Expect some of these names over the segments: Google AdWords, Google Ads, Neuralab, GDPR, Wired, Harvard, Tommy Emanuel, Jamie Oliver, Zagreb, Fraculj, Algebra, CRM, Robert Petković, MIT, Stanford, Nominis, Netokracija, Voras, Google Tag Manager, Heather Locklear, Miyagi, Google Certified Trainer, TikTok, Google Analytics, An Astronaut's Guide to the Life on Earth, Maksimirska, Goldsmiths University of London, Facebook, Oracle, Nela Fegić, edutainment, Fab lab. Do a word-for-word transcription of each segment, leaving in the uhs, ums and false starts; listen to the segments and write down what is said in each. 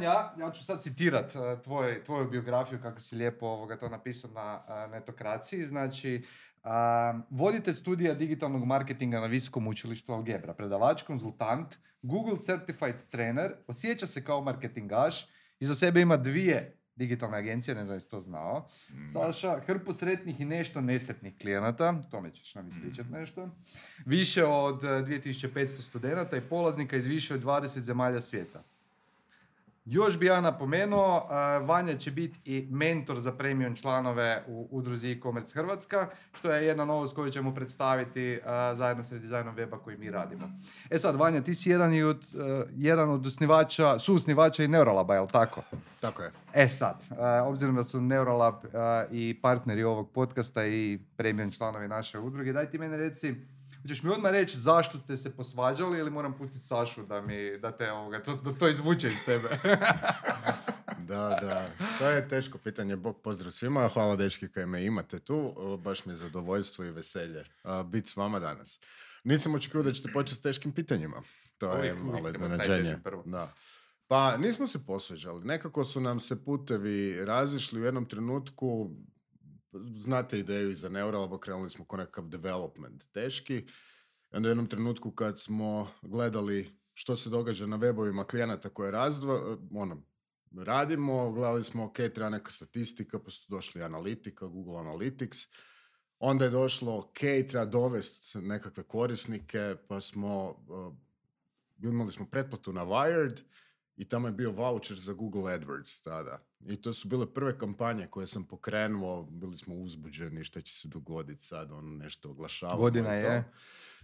predavanja, ja ću sad citirat tvoj, tvoju biografiju kako si lijepo ovoga to napisao na Netokraciji, znači Um, vodite studija digitalnog marketinga na Visokom učilištu Algebra, predavač, konzultant, Google Certified Trainer, osjeća se kao marketingaš, iza sebe ima dvije digitalne agencije, ne znam si to znao, mm. Saša, hrpu sretnih i nešto nesretnih klijenata, tome ćeš nam ispričati nešto, više od dvije tisuće petsto studenata i polaznika iz više od dvadeset zemalja svijeta. Još bi ja napomenuo, Vanja će biti i mentor za premium članove u udruzi Komerc Hrvatska, što je jedna novost koju ćemo predstaviti zajedno sa dizajnom weba koji mi radimo. E sad, Vanja, ti si jedan od, jedan od osnivača, suosnivača i Neuralaba, je li tako? Tako je. E sad, obzirom da su Neuralab i partneri ovog podcasta i premium članovi naše udruge, daj ti meni reci, hoćeš mi odmah reći zašto ste se posvađali ili moram pustiti Sašu da, mi, da te ovoga, to, da to izvuče iz tebe? Da, da. To je teško pitanje. Bog pozdrav svima. Hvala dečki kaj me imate tu. Baš mi je zadovoljstvo i veselje biti s vama danas. Nisam očekivao da ćete početi s teškim pitanjima. To uvijek, je malo iznenađenje. Da. Pa nismo se posvađali. Nekako su nam se putevi razišli u jednom trenutku. Znate ideju iza Neuralaba, krenuli smo ko nekakav development teški. Onda u jednom trenutku kad smo gledali što se događa na webovima klijenata koje razdva, ono, radimo, gledali smo, ok, treba neka statistika, posto došli analitika, Google Analytics. Onda je došlo, ok, treba dovesti nekakve korisnike, pa smo, imali smo pretplatu na Wired i tamo je bio voucher za Google AdWords tada. I to su bile prve kampanje koje sam pokrenuo, bili smo uzbuđeni, šta će se dogoditi sad, ono nešto oglašavamo. Godina je?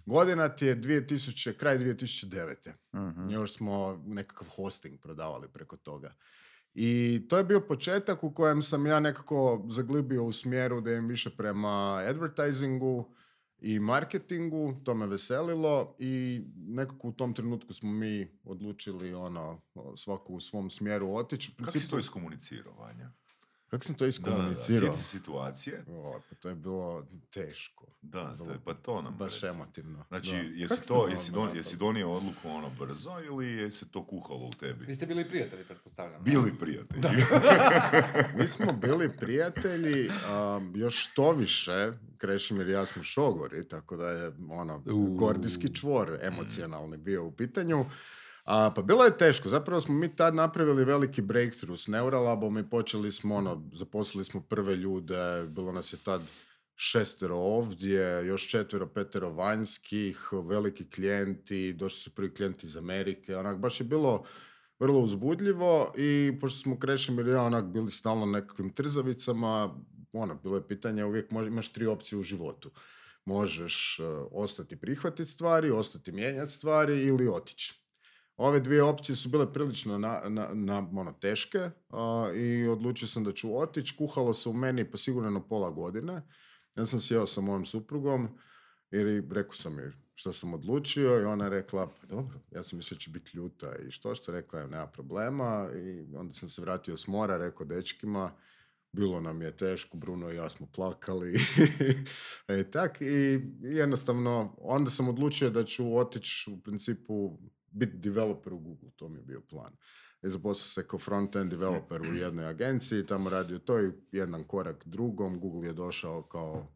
Godina ti je dvije tisuće, kraj dvije tisuće devete. Uh-huh. Još smo nekakav hosting prodavali preko toga. I to je bio početak u kojem sam ja nekako zaglibio u smjeru da im više prema advertisingu i marketingu, to me veselilo i nekako u tom trenutku smo mi odlučili ono, svaku u svom smjeru otići. Kako si to iskomunicirao, Vanja? Kako sam to iskomunicirao? Da, da, da. Sjeti situacije. O, pa to je bilo teško. Da, to je, pa to nam baš reći. Emotivno. Znači, jesi, to, jesi, don, jesi donio odluku ono brzo ili jesi to kuhalo u tebi? Vi ste bili prijatelji, pretpostavljam. Bili prijatelji. Mi smo bili prijatelji, um, još to više, Krešimir i ja smo šogori, tako da je ono, gordijski čvor emocionalni bio u pitanju. A, pa bilo je teško. Zapravo smo mi tad napravili veliki breakthrough s Neuralabom i počeli smo, ono, zaposlili smo prve ljude, bilo nas je tad šestero ovdje, još četvero, petero vanjskih, veliki klijenti, došli su prvi klijenti iz Amerike, onak baš je bilo vrlo uzbudljivo i pošto smo Krešimir i ja onak bili stalno na nekakvim trzavicama, ono, bilo je pitanje, uvijek mož, imaš tri opcije u životu. Možeš uh, ostati prihvatiti stvari, ostati mijenjati stvari ili otići. Ove dvije opcije su bile prilično na, na, na, ono, teške uh, i odlučio sam da ću otići. Kuhalo se u meni pa sigurno pola godine. Ja sam sjeo sa mojom suprugom i rekao sam joj što sam odlučio i ona je rekla, pa dobro, ja sam mislio će biti ljuta i što što rekla je, nema problema. I onda sam se vratio s mora, rekao dečkima, bilo nam je teško, Bruno i ja smo plakali i tak. I jednostavno, onda sam odlučio da ću otići u principu biti developer u Google, to mi je bio plan. I zaposlio se kao front-end developer u jednoj agenciji, tamo radio to i jedan korak drugom. Google je došao kao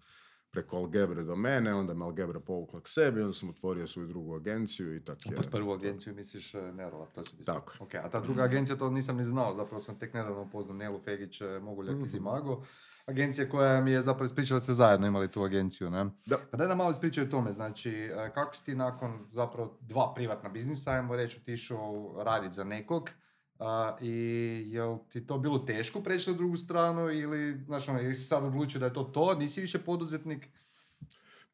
preko Algebra do mene, onda me Algebra povukla k sebi, onda sam otvorio svoju drugu agenciju i tako je. Opet prvu agenciju misliš Neuralab, to si mislio. Tako. Okay, a ta druga agencija, to nisam ni znao, zapravo sam tek nedavno upoznao Nelu Fegić, Moguljak iz Imago. Agencija koja mi je zapravo ispričala, ste zajedno imali tu agenciju, ne? Da. Pa daj nam malo ispričaj o tome, znači kako si ti nakon zapravo dva privatna biznisa, ajmo reći, otišao raditi za nekog uh, i je ti to bilo teško preći na drugu stranu ili, znači, ili si sad odlučio da je to to, nisi više poduzetnik?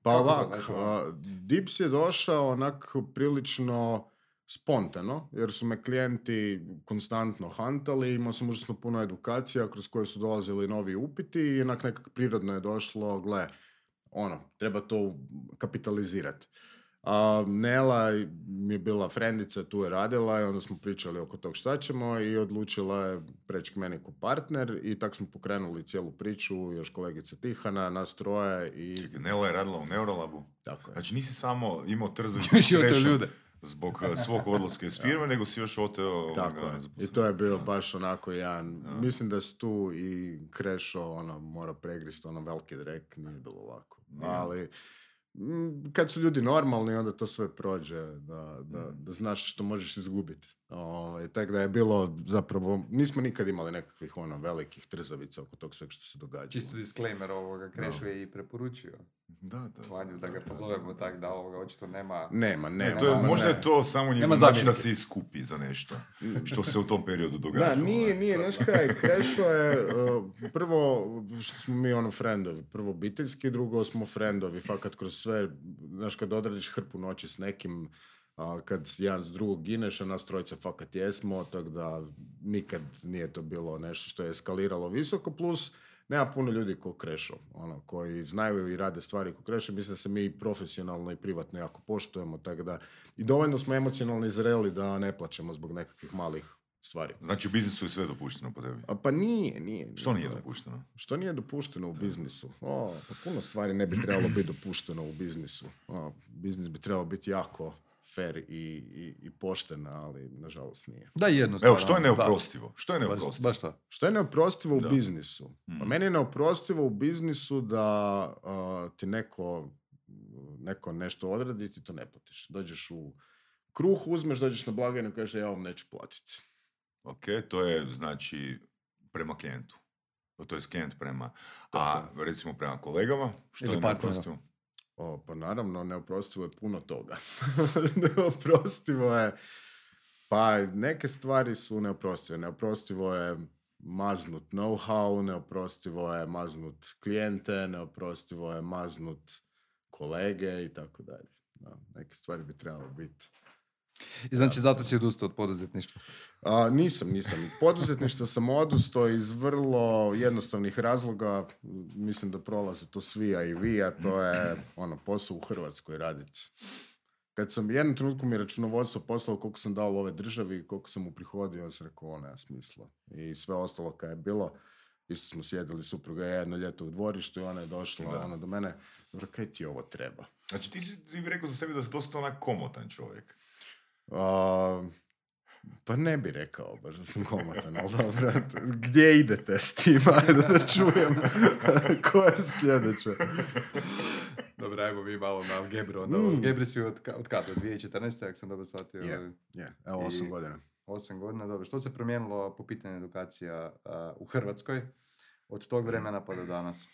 Pa ovak, uh, Dips je došao onako prilično spontano, jer su me klijenti konstantno hantali, imao sam užasno puno edukacija kroz koje su dolazili novi upiti i jednak nekako prirodno je došlo, gle, ono, treba to kapitalizirati. A Nela mi je bila frendica, tu je radila i onda smo pričali oko tog šta ćemo i odlučila je preći k meni ko partner i tako smo pokrenuli cijelu priču, još kolegica Tihana, nas troje i... Nela je radila u Neuralabu? Tako je. Znači nisi samo imao trzavicu s Krešom. zbog svog odlaska iz firme, nego si još oteo... Tako onoga, je. I to je bio baš onako jedan... Ja. Mislim da si tu i Krešo, ono, mora pregristi ono veliki drek, nije bilo lako. Nije. Ali... Kad su ljudi normalni, onda to sve prođe, da, da, da znaš što možeš izgubiti. O, tako da je bilo zapravo, nismo nikad imali nekakvih ono velikih trzavica oko tog svega što se događa. Čisto disclaimer ovoga, Krešo je i preporučio. Da, da. Vladju, da ga pozovemo tako da ovoga očito nema... Nema, nema. E, to je, nema možda ne. Je to samo njegov način da se iskupi za nešto što se u tom periodu događa. Da, nije, nije, znaš kaj, Krešo je uh, prvo, što smo mi ono friendovi, prvo obiteljski, drugo smo friendovi, fakat kroz sve, znaš kad odradiš hrpu noći s nekim, a kad jedan s drugog gineš, a nas trojica fakat jesmo, tako da nikad nije to bilo nešto što je eskaliralo visoko, plus nema puno ljudi ko Krešo, ono, koji znaju i rade stvari ko Krešo. Mislim da se mi profesionalno i privatno jako poštujemo, tako da i dovoljno smo emocionalni zreli da ne plačemo zbog nekakvih malih stvari. Znači u biznisu je sve dopušteno po tebi? A pa nije, nije. nije Što nije tako. dopušteno? Što nije dopušteno u biznisu? O, pa puno stvari ne bi trebalo biti dopušteno u biznisu. O, biznis bi trebalo biti jako... fair i, i, i poštena, ali nažalost nije. Da, jednostavno. Evo, što je neoprostivo? Da. Što je neoprostivo? Baš, baš to. Što je neoprostivo u da. biznisu? Mm. Pa meni je neoprostivo u biznisu da uh, ti neko, neko nešto odradi i ti to ne platiš. Dođeš u kruh, uzmeš, dođeš na blagajnu i kaže ja vam neću platiti. Ok, to je znači prema klijentu. To je klijent prema, a recimo prema kolegama, što Ili je neoprostivo? Partnera. O, pa naravno, neoprostivo je puno toga. Neoprostivo je... Pa neke stvari su neoprostive. Neoprostivo je maznut know-how, neoprostivo je maznut klijente, neoprostivo je maznut kolege i tako dalje. Neke stvari bi trebalo biti. I znači, zato si odustao od poduzetništva? A, nisam, nisam. Poduzetništvo sam odustao iz vrlo jednostavnih razloga. Mislim da prolaze to svi, a i vi, a to je ono, posao u Hrvatskoj raditi. Kad sam jednom trenutku mi računovodstvo poslao koliko sam dao u ove državi i koliko sam uprihodio, ja sam rekao, ovo nema smisla. I sve ostalo kad je bilo, isto smo sjedili supruga jedno ljeto u dvorištu i ona je došla ona do mene. Dobro, kaj ti ovo treba? Znači, ti si ti bi rekao za sebe da si dosta onak komotan čovjek. Uh, pa ne bi rekao baš da sam komotan, ali dobro, gdje idete s tim, da čujem ko je sljedeće. Dobro, ajmo mi malo na Algebru. Mm. Algebri si od, od kada? Od dvije tisuće četrnaeste ako sam dobro shvatio. Yeah, yeah. Evo, osam godina. Osam godina, dobro. Što se promijenilo po pitanju edukacija uh, u Hrvatskoj od tog vremena pa do danas?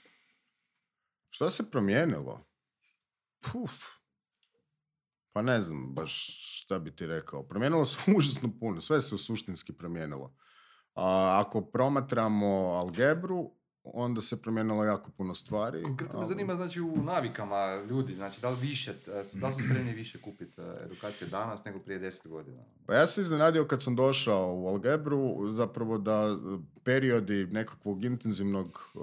Što se promijenilo? Puf. Pa ne znam baš šta bi ti rekao. Promijenilo se užasno puno. Sve se suštinski promijenilo. A, ako promatramo Algebru, onda se promijenilo jako puno stvari. Konkretno me zanima, znači, u navikama ljudi, znači, da li više, da li su spremni više kupiti edukacije danas nego prije deset godina? Pa ja se iznenadio kad sam došao u Algebru, zapravo da periodi nekakvog intenzivnog uh,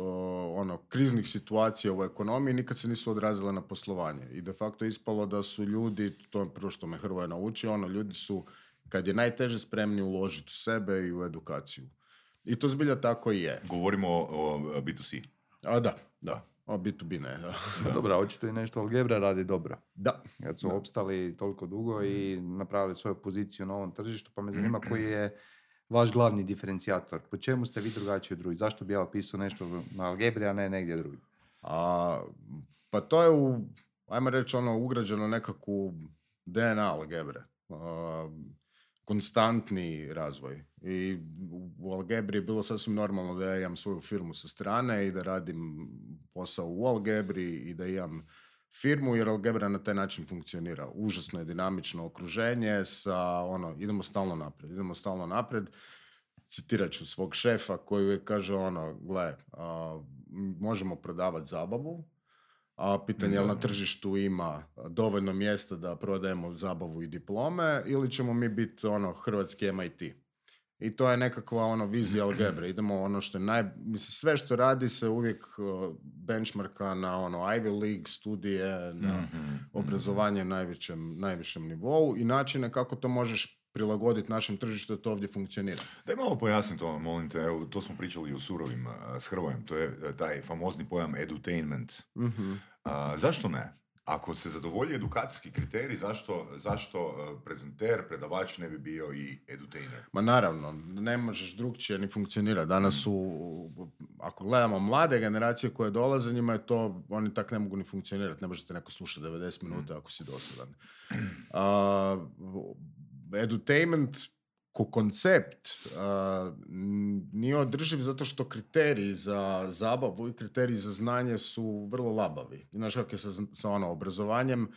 ono, kriznih situacija u ekonomiji nikad se nisu odrazile na poslovanje. I de facto ispalo da su ljudi, to je prvo što me Hrvoje naučio, ono, ljudi su, kad je najteže, spremni uložiti u sebe i u edukaciju. I to zbilja tako i je. Govorimo o, o bi tu si. A da, da. O bi tu bi ne. Da. Da. Dobro, očito je nešto Algebra radi dobro. Da. Kad su da. opstali toliko dugo i napravili svoju poziciju na ovom tržištu, pa me zanima koji je vaš glavni diferencijator. Po čemu ste vi drugačiji od drugih? Zašto bi ja opisao nešto na Algebri, a ne negdje drugi? A, pa to je, u, ajmo reći, ono, ugrađeno nekakvu D N A Algebre. A, konstantni razvoj. I u Algebri je bilo sasvim normalno da ja imam svoju firmu sa strane i da radim posao u Algebri i da imam firmu, jer Algebra na taj način funkcionira. Užasno je dinamično okruženje sa ono, idemo stalno naprijed, idemo stalno naprijed. Citirat ću svog šefa koji uvijek kaže ono, gle, a, možemo prodavati zabavu, a pitanje je li na tržištu ima dovoljno mjesta da prodajemo zabavu i diplome, ili ćemo mi biti ono, hrvatski M I T. I to je nekakva ono, vizija Algebra. Idemo ono što je naj... Mislim, sve što radi se uvijek benchmarka na ono, Ivy League studije, na mm-hmm. obrazovanje najvećem, najvišem nivou i načine kako to možeš prilagoditi našem tržištu da to ovdje funkcionira. Daj malo pojasniti to, molim te, evo, to smo pričali i o Surovim a, s Hrvojem, to je a, taj famozni pojam edutainment. Mm-hmm. A, zašto ne? Ako se zadovolji edukacijski kriterij, zašto, zašto prezenter, predavač ne bi bio i edutainer? Ma naravno, ne možeš drugčije ni funkcionirati. Danas su, ako gledamo mlade generacije koje dolaze, njima je to, oni tak ne mogu ni funkcionirati. Ne možete neko slušati devedeset minuta ako si dosadan. Uh, edutainment ko koncept uh, nije održiv zato što kriteriji za zabavu i kriteriji za znanje su vrlo labavi. I znaš kako je sa, sa ono obrazovanjem,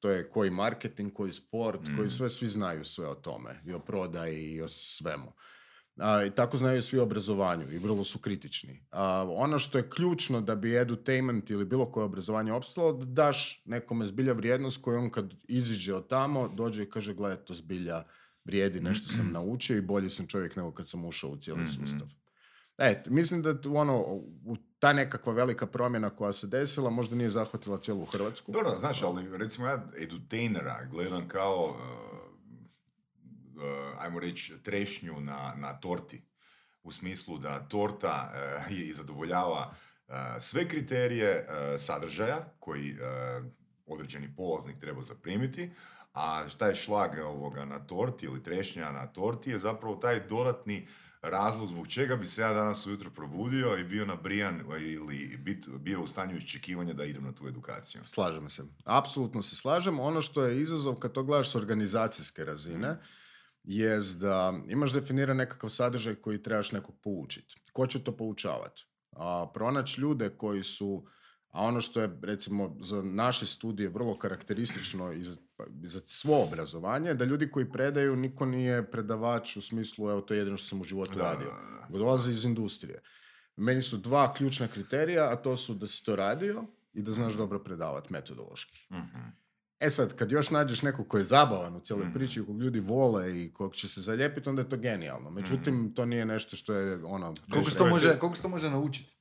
to je koji marketing, koji sport, mm. koji sve, svi znaju sve o tome. I o prodaji i o svemu. Uh, I tako znaju svi o obrazovanju i vrlo su kritični. Uh, ono što je ključno da bi edutainment ili bilo koje obrazovanje opstalo, da daš nekome zbilja vrijednost koju on kad iziđe od tamo, dođe i kaže gledaj to zbilja vrijedi, nešto sam naučio i bolji sam čovjek nego kad sam ušao u cijeli mm-hmm. sustav. E, mislim da ono, ta nekakva velika promjena koja se desila možda nije zahvatila cijelu Hrvatsku. Dobro, znaš, ali recimo ja edutainera gledam kao, uh, uh, ajmo reći, trešnju na, na torti. U smislu da torta uh, je zadovoljava uh, sve kriterije uh, sadržaja koji uh, određeni polaznik treba zaprimiti, a taj šlag ovoga na torti ili trešnja na torti je zapravo taj dodatni razlog zbog čega bi se ja danas ujutro probudio i bio nabrijan ili bit, bio u stanju iščekivanja da idem na tu edukaciju. Slažem se. Apsolutno se slažem. Ono što je izazov kad to gledaš s organizacijske razine mm. je da imaš definiran nekakav sadržaj koji trebaš nekog poučiti. Ko će to poučavati? Pronaći ljude koji su... A ono što je, recimo, za naše studije vrlo karakteristično i za, za svo obrazovanje, da ljudi koji predaju, niko nije predavač u smislu, evo, to je jedino što sam u životu da, radio. Dolaze iz industrije. Meni su dva ključna kriterija, a to su da si to radio i da znaš dobro predavati metodološki. Mm-hmm. E sad, kad još nađeš nekog koji je zabavan u cijeloj mm-hmm. priči, kog ljudi vole i kog će se zalijepiti, onda je to genijalno. Međutim, mm-hmm. to nije nešto što je, ono... Koliko se to može, koliko se to može naučiti?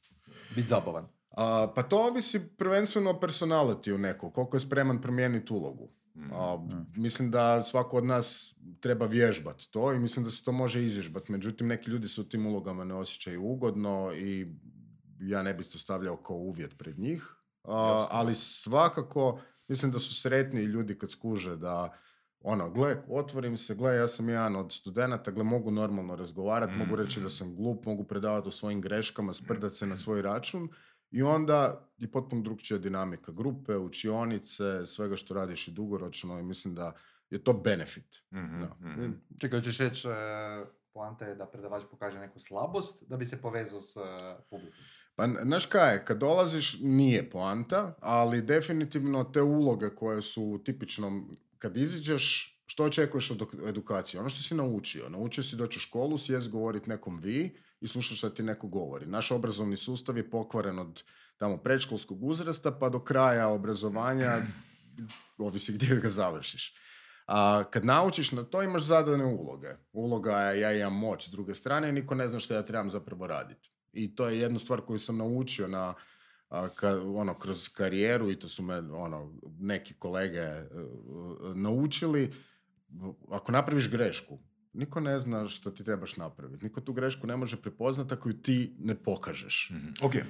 Biti zabavan. Uh, pa to ovisi prvenstveno o personalitiju nekog, koliko je spreman promijeniti ulogu. Uh, mm. Mislim da svako od nas treba vježbati to i mislim da se to može izvježbati. Međutim, neki ljudi se u tim ulogama ne osjećaju ugodno i ja ne bih to stavljao kao uvjet pred njih. Uh, ali svakako mislim da su sretni ljudi kad skuže da ono, gle, otvorim se, gle, ja sam jedan od studenata, gle, mogu normalno razgovarati, mm. mogu reći da sam glup, mogu predavati o svojim greškama, sprdat se na svoj račun. I onda je potpuno drugčija dinamika grupe, učionice, svega što radiš i dugoročno i mislim da je to benefit. Mm-hmm, no. mm-hmm. Čekaj, ćeš reći, uh, poanta je da predavač pokaže neku slabost da bi se povezao s uh, publikom. Pa, znaš kaj je, kad dolaziš nije poanta, ali definitivno te uloge koje su tipično, kad iziđeš, što očekuješ od edukacije? Ono što si naučio. Naučio si doći u školu, sjest govoriti nekom vi i slušati što ti neko govori. Naš obrazovni sustav je pokvaren od tamo predškolskog uzrasta pa do kraja obrazovanja, ovisi gdje ga završiš. A kad naučiš na to, imaš zadane uloge. Uloga je ja imam moć s druge strane i niko ne zna što ja trebam zapravo raditi. I to je jedna stvar koju sam naučio na... Ka, ono, kroz karijeru i to su me ono, neki kolege uh, naučili. Ako napraviš grešku, niko ne zna što ti trebaš napraviti. Niko tu grešku ne može prepoznati ako ju ti ne pokažeš. Mm-hmm. Ok, uh,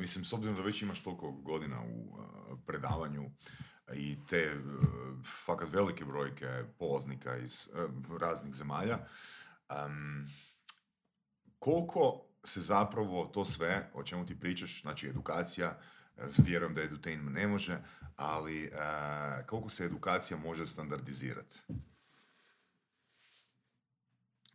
mislim, s obzirom da već imaš toliko godina u uh, predavanju i te uh, fakat velike brojke polaznika iz uh, raznih zemalja, um, koliko se zapravo to sve, o čemu ti pričaš, znači edukacija, vjerujem da edutainment ne može, ali e, koliko se edukacija može standardizirati?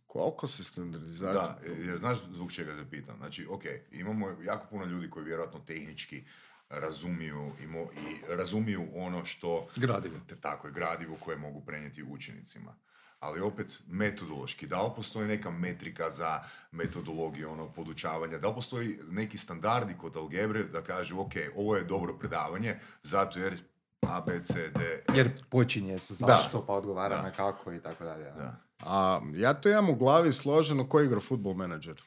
Koliko se standardizirati? Da, jer znaš zbog čega te pitam. Znači, ok, imamo jako puno ljudi koji vjerojatno tehnički razumiju, imo, i razumiju ono što... Gradivo. Tako je, gradivo koje mogu prenijeti učenicima. Ali opet metodološki. Da li postoji neka metrika za metodologiju ono, podučavanja? Da li postoji neki standardi kod algebre da kažu ok, ovo je dobro predavanje, zato jer A, B, C, D... Jer počinje se zašto, da. Pa odgovara da. Na kako i tako dalje. Da. A, ja to imam u glavi složeno ko igra Football Manager.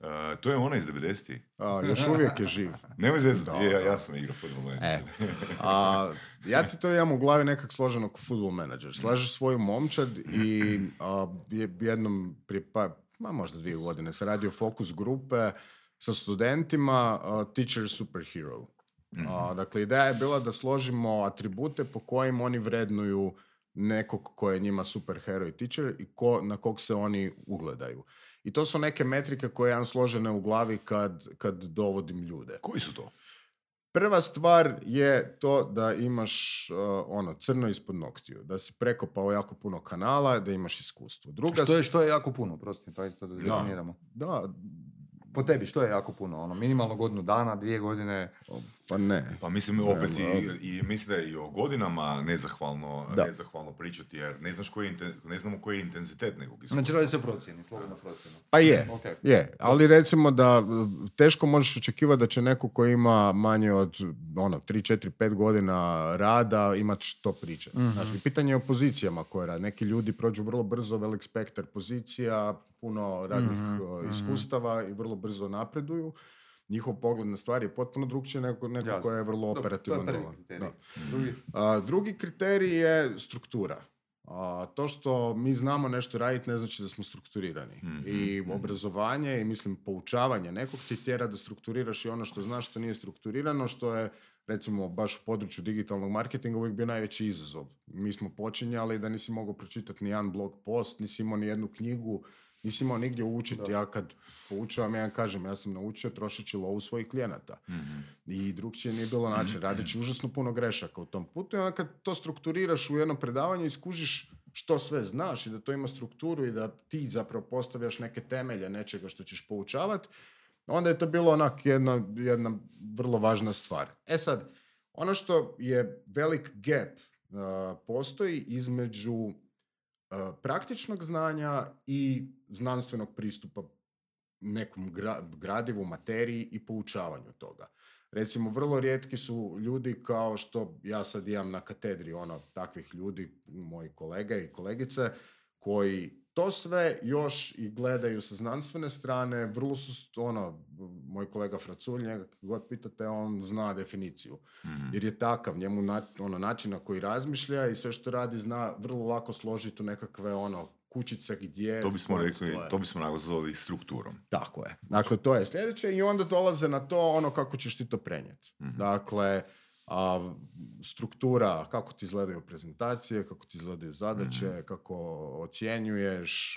Uh, to je ona iz devedesetih. Uh, još uvijek je živ. Nemoj zezati, ja, ja sam igrao Football Manager. E. Uh, ja ti to imam u glavi nekak složeno kao Football Manager. Slažeš svoju momčad i uh, jednom prije pa, ma možda dvije godine sam radio fokus grupe sa studentima uh, Teacher Superhero. Mm-hmm. A, dakle, ideja je bila da složimo atribute po kojim oni vrednuju nekog ko je njima super hero i teacher i ko, na kog se oni ugledaju. I to su neke metrike koje imam složene u glavi kad, kad dovodim ljude. Koji su to? Prva stvar je to da imaš uh, ono crno ispod noktiju, da si prekopao jako puno kanala, da imaš iskustvo. Druga što je što je jako puno, prosti, to isto da definiramo. Da, da. Po tebi što je jako puno, ono minimalno godinu dana, dvije godine. Pa ne. Pa mislim opet ne, i, i mislim da je i o godinama nezahvalno, nezahvalno pričati jer ne znaš koji inten, ne znamo koji je intenzitet nekog iskustva. Znači radi se o procjeni, slobodna procjena. Pa je, okay. je, ali recimo da teško možeš očekivati da će neko koji ima manje od ono tri, četiri, pet godina rada imati što pričati. Mm-hmm. Znači, pitanje je o pozicijama koje rade. Neki ljudi prođu vrlo brzo velik spektar pozicija, puno radnih mm-hmm. iskustava i vrlo brzo napreduju. Njihov pogled na stvari je potpuno drukčiji nego neko koja je vrlo operativan. Drugi. A, drugi kriterij je struktura. A, to što mi znamo nešto raditi ne znači da smo strukturirani. Mm-hmm. I obrazovanje i mislim poučavanje nekog ti tjera da strukturiraš i ono što znaš što nije strukturirano, što je recimo baš u području digitalnog marketinga uvijek bio najveći izazov. Mi smo počinjali da nisi mogao pročitati ni jedan blog post, nisi imao ni jednu knjigu, nisi imao nigdje učiti. Da. Ja kad poučavam, ja kažem, ja sam naučio trošeći lovu svojih klijenata. Mm-hmm. I drugčije nije bilo način. Radeći užasno puno grešaka u tom putu. I onda kad to strukturiraš u jednom predavanju, iskužiš što sve znaš i da to ima strukturu i da ti zapravo postavljaš neke temelje nečega što ćeš poučavati, onda je to bilo onak jedna, jedna vrlo važna stvar. E sad, ono što je velik gap uh, postoji između praktičnog znanja i znanstvenog pristupa nekom gra- gradivu, materiji i poučavanju toga. Recimo, vrlo rijetki su ljudi kao što ja sad imam na katedri ono takvih ljudi, moji kolega i kolegice, koji to sve još i gledaju sa znanstvene strane. Vrlo su, ono, moj kolega Fraculj, njega kako god pitate, on zna definiciju. Mm-hmm. Jer je takav, njemu na, ono, način na koji razmišlja i sve što radi zna vrlo lako složiti u nekakve ono, kućice gdje... To bismo rekli, to bismo nazvali strukturom. Tako je. Dakle, to je sljedeće i onda dolaze na to ono kako ćeš ti to prenijeti. Mm-hmm. Dakle... A struktura, kako ti izgledaju prezentacije, kako ti izgledaju zadaće, mm-hmm. kako ocjenjuješ,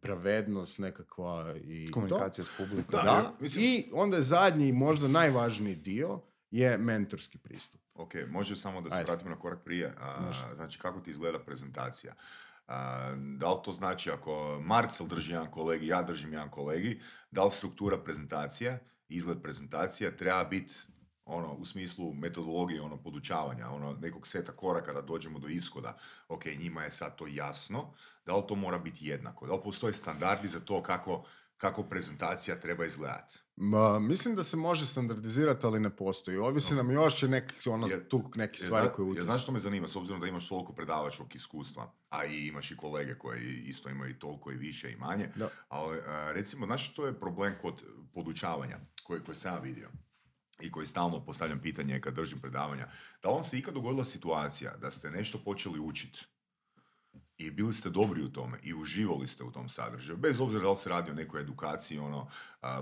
pravednost nekakva i komunikacija to. S publikom. Da, da. Mislim... I onda je zadnji, možda najvažniji dio je mentorski pristup. Ok, može samo da se vratimo na korak prije. A, znači, kako ti izgleda prezentacija? A, da li to znači ako Marcel drži jedan kolegi, ja držim jedan kolegi, da li struktura prezentacija, izgled prezentacija treba biti ono, u smislu metodologije, ono, podučavanja, ono, nekog seta koraka da dođemo do ishoda. Ok, njima je sad to jasno. Da li to mora biti jednako? Da li postoje standardi za to kako, kako prezentacija treba izgledati? Ma, mislim da se može standardizirati, ali ne postoji. Ovisi no. nam još je nek, ono, jer, tu neke stvari jer, koje utječe. Znaš što me zanima, s obzirom da imaš toliko predavačkog iskustva, a i imaš i kolege koji isto imaju i toliko i više i manje. Da. Ali, recimo, znaš što je problem kod podučavanja koji, koji sam ja vidio? I koji stalno postavljam pitanje kad držim predavanja, da vam se ikad dogodila situacija da ste nešto počeli učiti i bili ste dobri u tome i uživali ste u tom sadržaju, bez obzira da li se radi o nekoj edukaciji, ono,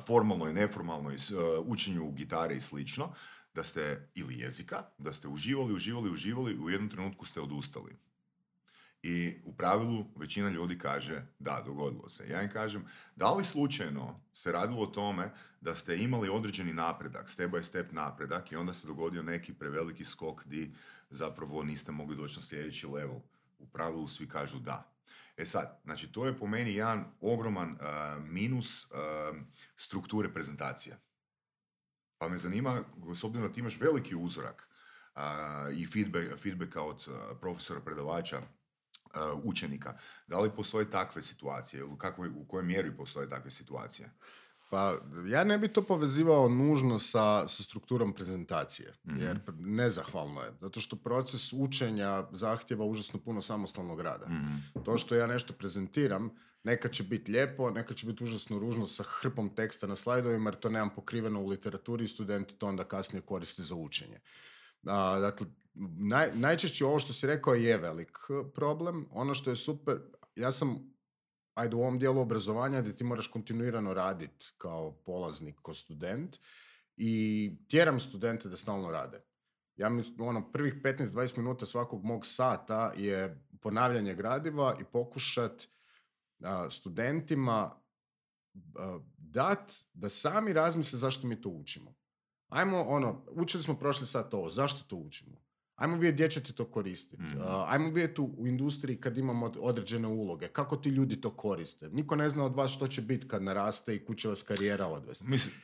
formalno i neformalno, učenju gitare i slično, da ste, ili jezika, da ste uživali, uživali, uživali, u jednom trenutku ste odustali. I u pravilu većina ljudi kaže da, dogodilo se. Ja im kažem, da li slučajno se radilo o tome da ste imali određeni napredak, step by step napredak i onda se dogodio neki preveliki skok di zapravo niste mogli doći na sljedeći level. U pravilu svi kažu da. E sad, znači to je po meni jedan ogroman uh, minus uh, strukture prezentacije. Pa me zanima, s obzirom da ti imaš veliki uzorak uh, i feedback, feedbacka od uh, profesora, predavača, Uh, učenika. Da li postoje takve situacije? U, kakvoj, u kojoj mjeri postoje takve situacije? Pa, ja ne bi to povezivao nužno sa, sa strukturom prezentacije, mm-hmm. jer nezahvalno je. Zato što proces učenja zahtjeva užasno puno samostalnog rada. Mm-hmm. To što ja nešto prezentiram, neka će biti lijepo, neka će biti užasno ružno sa hrpom teksta na slajdovima, jer to nemam pokriveno u literaturi i studenti to onda kasnije koriste za učenje. A, dakle, Naj, najčešće ovo što si rekao je velik problem. Ono što je super, ja sam, ajde u ovom dijelu obrazovanja gdje ti moraš kontinuirano raditi kao polaznik, kao student i tjeram studente da stalno rade. Ja mislim, ono, prvih petnaest do dvadeset minuta svakog mog sata je ponavljanje gradiva i pokušat a, studentima a, dat da sami razmisle zašto mi to učimo. Ajmo, ono, učili smo prošli sat ovo, zašto to učimo? Ajmo vidjeti gdje će ti to koristiti. Mm-hmm. Ajmo vidjeti u, u industriji kad imamo određene uloge. Kako ti ljudi to koriste? Niko ne zna od vas što će biti kad naraste i kuće vas karijera odvesti. Mislim...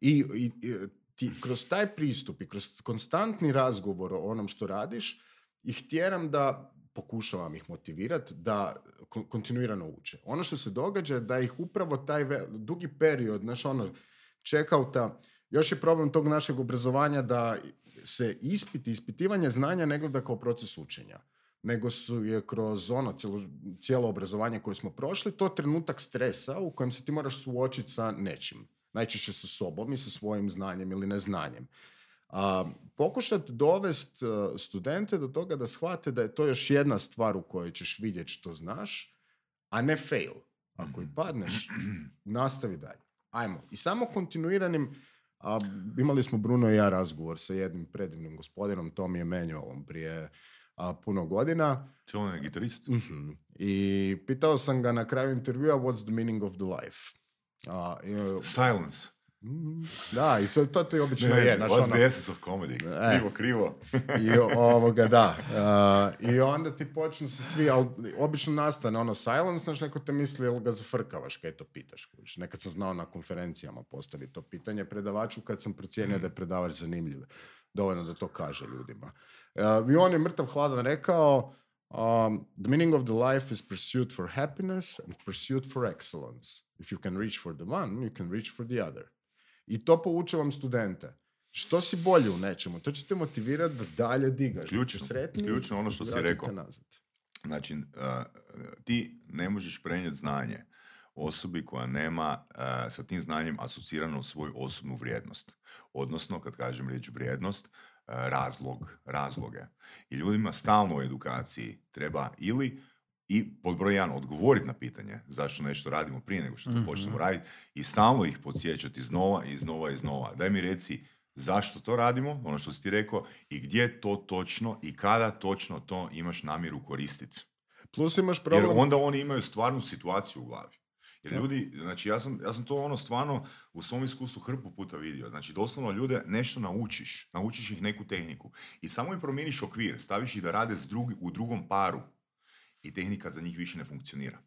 I, i, i ti, kroz taj pristup i kroz konstantni razgovor o onom što radiš, ih tjeram da pokušavam ih motivirati da kon- kontinuirano uče. Ono što se događa je da ih upravo taj ve- dugi period, znaš, ono, check-outa, još je problem tog našeg obrazovanja da se ispiti, ispitivanje znanja ne gleda kao proces učenja, nego su je kroz ono cijelo, cijelo obrazovanje koje smo prošli, to trenutak stresa u kojem se ti moraš suočiti sa nečim. Najčešće sa sobom i sa svojim znanjem ili neznanjem. A, pokušat dovest studente do toga da shvate da je to još jedna stvar u kojoj ćeš vidjeti što znaš, a ne fail. Ako i padneš, nastavi dalje. Ajmo. I samo kontinuiranim, a, imali smo Bruno i ja razgovor sa jednim predivnim gospodinom, Tommy Emanuelom, prije a, puno godina. To on je gitarist. Uh-huh. I pitao sam ga na kraju intervjua, what's the meaning of the life? Uh, uh, Silence. Da, i to, to je obično ne, je. Znaš, what's ono, the essence of comedy? Eh, krivo, krivo. I ovoga, da. Uh, I onda ti počnu se svi, ali obično nastane ono silence, znaš, neko te misli, jel ga zafrkavaš kaj to pitaš. Nekad sam znao na konferencijama postaviti to pitanje predavaču kad sam procijenio mm. da je predavač zanimljiv. Dovoljno da to kaže ljudima. Uh, I on je mrtav hladan rekao, Um, the meaning of the life is pursuit for happiness and pursuit for excellence. If you can reach for the one, you can reach for the other. I to poučavam studente. Što si bolje u nečemu, to će te motivirati da dalje digaš. Ključno, sretni, ključno ono što si rekao. Znači, uh, ti ne možeš prenijeti znanje osobi koja nema uh, sa tim znanjem asocirano svoju osobnu vrijednost. Odnosno, kad kažem riječ vrijednost, razlog, razloge. I ljudima stalno u edukaciji treba ili i pod broj jedan odgovoriti na pitanje zašto nešto radimo prije nego što to mm-hmm. počnemo raditi i stalno ih podsjećati iznova, iznova, iznova. Daj mi reci zašto to radimo, ono što si ti rekao, i gdje to točno i kada točno to imaš namjeru koristiti. Plus imaš problem... Jer onda oni imaju stvarnu situaciju u glavi. Jer ljudi, znači ja sam, ja sam to ono stvarno u svom iskustvu hrpu puta vidio. Znači doslovno ljude nešto naučiš, naučiš ih neku tehniku i samo im promijeniš okvir, staviš ih da rade s drugi, u drugom paru i tehnika za njih više ne funkcionira.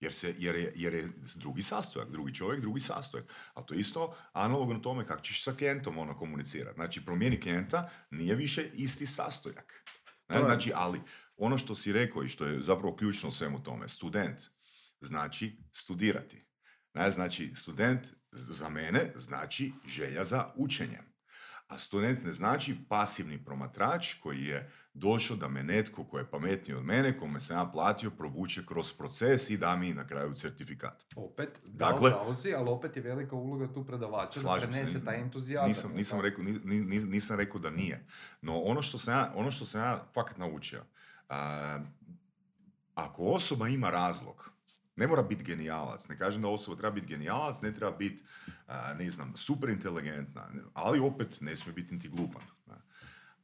Jer, se, jer, je, jer je drugi sastojak, drugi čovjek, drugi sastojak. A to isto analogno tome kako ćeš sa klijentom ono komunicirati. Znači promijeni klijenta, nije više isti sastojak. Znači, ali ono što si rekao i što je zapravo ključno u svemu tome, student znači studirati. Znači, student za mene znači želja za učenjem. A student ne znači pasivni promatrač koji je došao da me netko koji je pametniji od mene, kome sam ja platio, provuče kroz proces i da mi na kraju certifikat. Opet, dakle, da oprauzi, ali opet je velika uloga tu predavača da prenese taj entuzijazam. Nisam, nisam, rekao, nis, nisam rekao da nije. No, ono što sam ja, ono što sam ja fakt naučio, uh, ako osoba ima razlog, ne mora biti genijalac, ne kažem da osoba treba biti genijalac, ne treba biti, ne znam, super inteligentna, ali opet ne smije biti niti glupan.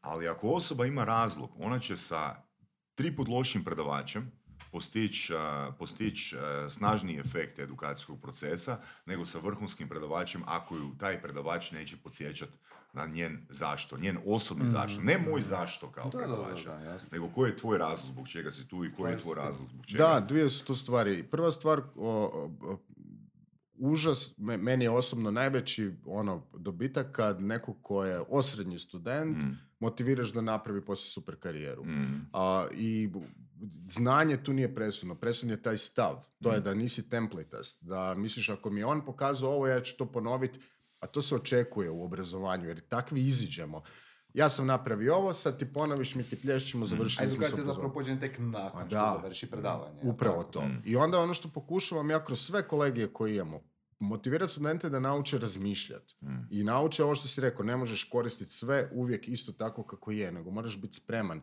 Ali ako osoba ima razlog, ona će sa tri put lošim predavačem postići postić snažniji efekt edukacijskog procesa nego sa vrhunskim predavačem ako ju taj predavač neće podsjećati na njen zašto, njen osobni mm-hmm. zašto. Ne moj zašto kao da, predavača, da, da, da, nego koji je tvoj razlog zbog čega si tu i koji je tvoj razlog zbog čega. Da, dvije su to stvari. Prva stvar, o, o, o, užas, me, meni je osobno najveći ono, dobitak kad neko ko je osrednji student mm. motiviraš da napravi poslije super karijeru. Mm. A, i znanje tu nije presudno. Presudno je taj stav. To mm. je da nisi templatast. Da misliš ako mi je on pokazao ovo, ja ću to ponoviti. A to se očekuje u obrazovanju, jer takvi iziđemo. Ja sam napravio ovo, sad ti ponoviš, mi ti plješćemo, završili mm. smo. A edukacija zapravo pođe tek nakon što završi predavanje. Upravo tako. To. Mm. I onda ono što pokušavam ja kroz sve kolegije koje imamo, motivirati studente da nauče razmišljati. Mm. I nauče ovo što si rekao, ne možeš koristiti sve uvijek isto tako kako je, nego moraš biti spreman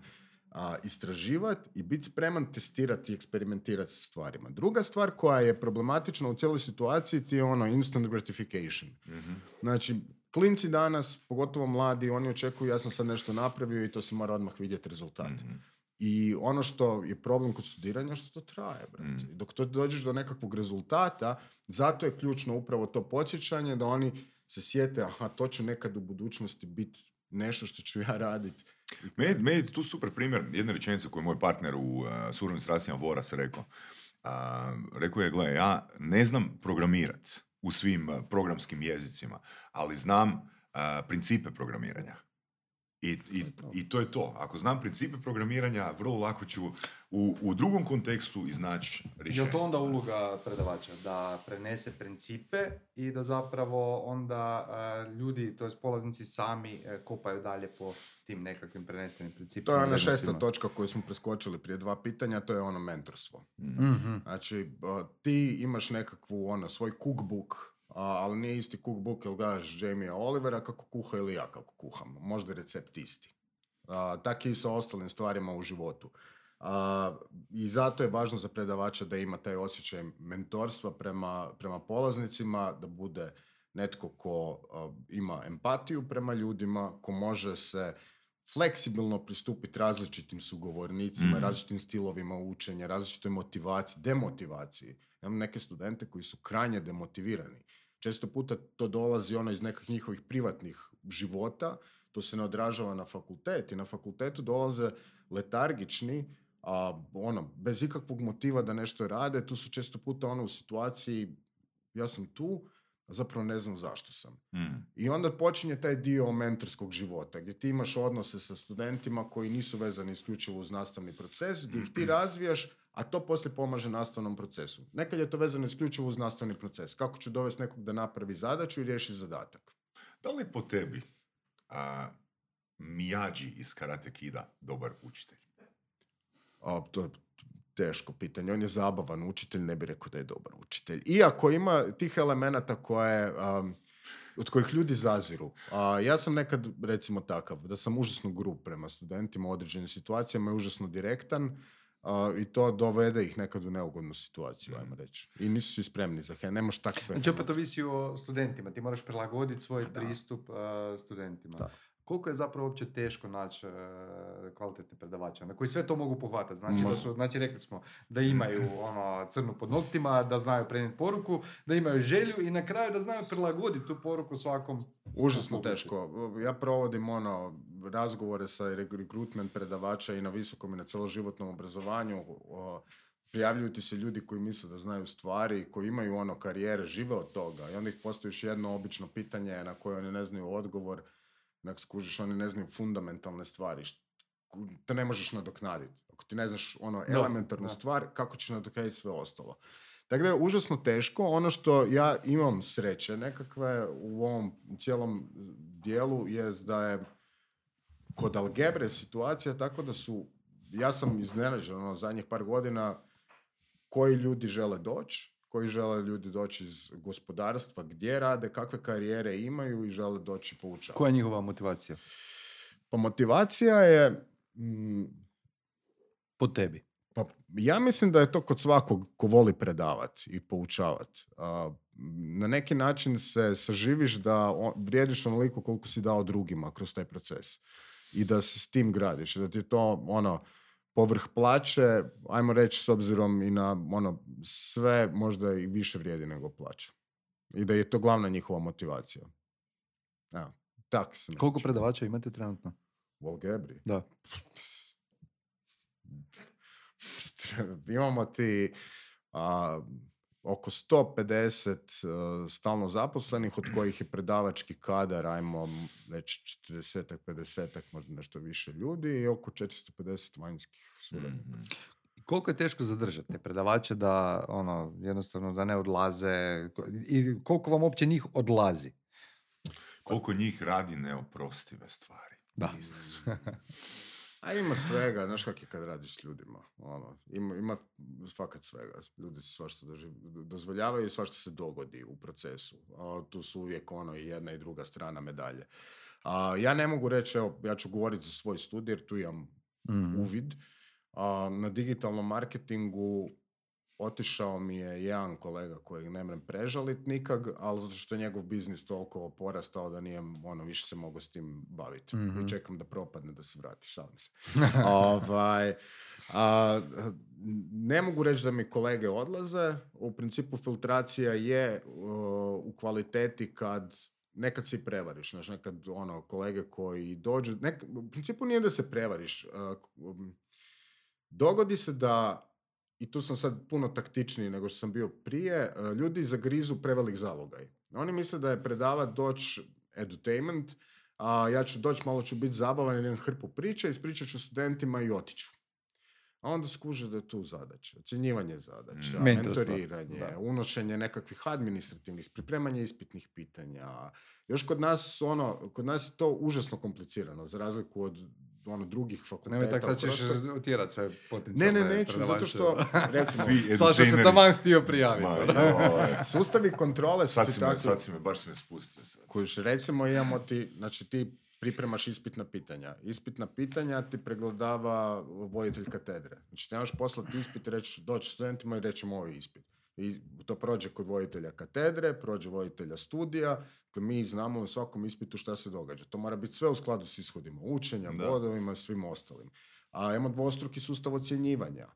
a, istraživati i biti spreman testirati i eksperimentirati sa stvarima. Druga stvar koja je problematična u cijeloj situaciji ti je ono instant gratification. Mm-hmm. Znači, Klinci danas, pogotovo mladi, oni očekuju ja sam sad nešto napravio i to se mora odmah vidjeti rezultat. Mm-hmm. I ono što je problem kod studiranja, što to traje, brate. Mm. Dok to dođeš do nekakvog rezultata, zato je ključno upravo to podsjećanje da oni se sjete, aha, to će nekad u budućnosti biti nešto što ću ja raditi. Meni, meni je tu super primjer, jedna rečenica koju je moj partner u uh, Surovim strastima Voras rekao. Uh, rekao je, gledaj, ja ne znam programirati u svim uh, programskim jezicima, ali znam uh, principe programiranja. I, i, I to je to. Ako znam principe programiranja, vrlo lako ću u, u drugom kontekstu iznaći rješenje. Je to onda uloga predavača? Da prenese principe i da zapravo onda uh, ljudi, to je polaznici, sami uh, kopaju dalje po tim nekakvim prenesenim principima. To je ona šesta točka koju smo preskočili prije dva pitanja, to je ono mentorstvo. Mm-hmm. Znači, uh, ti imaš nekakvu, ono, svoj cookbook, Uh, ali nije isti cookbook, jel gaš Jamie Olivera kako kuha ili ja kako kuham. Možda je recept isti. Uh, tako i sa ostalim stvarima u životu. Uh, I zato je važno za predavača da ima taj osjećaj mentorstva prema, prema polaznicima, da bude netko ko uh, ima empatiju prema ljudima, ko može se fleksibilno pristupiti različitim sugovornicima, mm-hmm. različitim stilovima učenja, različitoj motivaciji, demotivaciji. Imam neke studente koji su krajnje demotivirani. Često puta to dolazi ono iz nekih njihovih privatnih života, to se ne odražava na fakultet i na fakultetu dolaze letargični, a, ono, bez ikakvog motiva da nešto rade. Tu su često puta ono u situaciji, ja sam tu, a zapravo ne znam zašto sam. Mm. I onda počinje taj dio mentorskog života, gdje ti imaš odnose sa studentima koji nisu vezani isključivo uz nastavni proces, gdje ih ti razvijaš, a to poslije pomaže nastavnom procesu. Nekad je to vezano isključivo uz nastavni proces. Kako ću dovesti nekog da napravi zadaću i riješi zadatak. Da li po tebi a, Miyagi iz Karate Kida dobar učitelj? A, to je teško pitanje. On je zabavan učitelj, ne bih rekao da je dobar učitelj. Iako ima tih elemenata koje, a, od kojih ljudi zaziru. A, ja sam nekad, recimo, takav, da sam užasno grub prema studentima u određenim situacijama i užasno direktan. Uh, I to dovede ih nekad u neugodnu situaciju, ajmo reći. I nisu svi spremni za he, ne možeš tako sve. Znači, opet ovisi o studentima, ti moraš prilagoditi svoj da. pristup uh, studentima. Da. Koliko je zapravo uopće teško naći uh, kvalitetne predavače na koji sve to mogu pohvatati? Znači, da su, znači rekli smo da imaju ono, crnu pod noktima, da znaju prenijeti poruku, da imaju želju i na kraju da znaju prilagoditi tu poruku svakom. Užasno teško. Ja provodim ono, razgovore sa rekrutment predavača i na visokom i na celoživotnom obrazovanju. O, prijavljuju ti se ljudi koji misle da znaju stvari, koji imaju ono karijere, žive od toga. I onda ih postojiš jedno obično pitanje na koje oni ne znaju odgovor. Dakle, skužiš, oni ne znaju fundamentalne stvari. To ne možeš nadoknaditi. Ako ti ne znaš ono elementarnu no, no. stvar, kako ćeš nadoknaditi sve ostalo. Dakle, je užasno teško. Ono što ja imam sreće nekakve u ovom cijelom dijelu je da je kod algebre situacija tako da su, ja sam iznenađen ono, zadnjih par godina koji ljudi žele doći, koji žele ljudi doći iz gospodarstva, gdje rade, kakve karijere imaju i žele doći poučavati. Koja je njihova motivacija? Pa motivacija je... Mm, po tebi. Pa ja mislim da je to kod svakog ko voli predavati i poučavati. Na neki način se saživiš da vrijediš onoliko koliko si dao drugima kroz taj proces. I da se s tim gradiš. Da ti je to ono... povrh plaće, ajmo reći s obzirom i na ono, sve možda i više vrijedi nego plaća. I da je to glavna njihova motivacija. Evo, tak sam. Koliko neći. Predavača imate trenutno? U algebri? Da. Imamo ti a, oko sto pedeset a, stalno zaposlenih, od kojih je predavački kadar, ajmo reći četrdeset pedeset, možda nešto više ljudi i oko četiristo pedeset vanjskih suradnika. Mm-hmm. Koliko je teško zadržati te predavače da ono, jednostavno da ne odlaze i koliko vam uopće njih odlazi? Koliko njih radi neoprostive stvari. Da. A ima svega, znaš kak je kad radiš s ljudima. Ono, ima, ima fakat svega. Ljudi se svašta dozvoljavaju i svašta se dogodi u procesu. A, tu su uvijek ono i jedna i druga strana medalje. A, ja ne mogu reći, evo, ja ću govoriti za svoj studij, jer tu imam mm-hmm. uvid. A, na digitalnom marketingu otišao mi je jedan kolega kojeg ne mrem prežalit nikak, ali zato što je njegov biznis toliko porastao da nije, ono, više se mogu s tim baviti. Mm-hmm. I čekam da propadne da se vrati, šalim se. ovaj, a, ne mogu reći da mi kolege odlaze. U principu filtracija je uh, u kvaliteti kad nekad si prevariš. Znači, nekad ono, kolege koji dođu... Nek, u principu nije da se prevariš. Uh, dogodi se da... I tu sam sad puno taktičniji nego što sam bio prije, ljudi zagrizu prevelik zalogaj. Oni misle da je predavat doći edutainment, a ja ću doći, malo ću biti zabavan, jedan hrpu priča, ispričat ću studentima i otiću. A onda skuže da je tu zadaća, ocjenjivanje zadaća, mm, mentoriranje, da. Unošenje nekakvih administrativnih, pripremanje ispitnih pitanja. Još kod nas, ono, kod nas je to užasno komplicirano, za razliku od ono drugih fakulteta. Nemoj tako, sad ćeš utjerati sve potencijalne. Ne, ne, neću, zato što recimo... Slaša se taman stio prijaviti. Sustavi kontrole su sad ti tako... Sad si me, baš si me spustio. Kojiš, recimo imamo ti, znači ti pripremaš ispitna pitanja. Ispitna pitanja ti pregledava voditelj katedre. Znači ti nemaš poslati ispit i reći, doći studentima i rećemo ovaj ispit. I to prođe kod voditelja katedre, prođe voditelja studija, mi znamo u svakom ispitu šta se događa. To mora biti sve u skladu s ishodima učenja, da. Bodovima, svim ostalim. A imamo dvostruki sustav ocjenjivanja,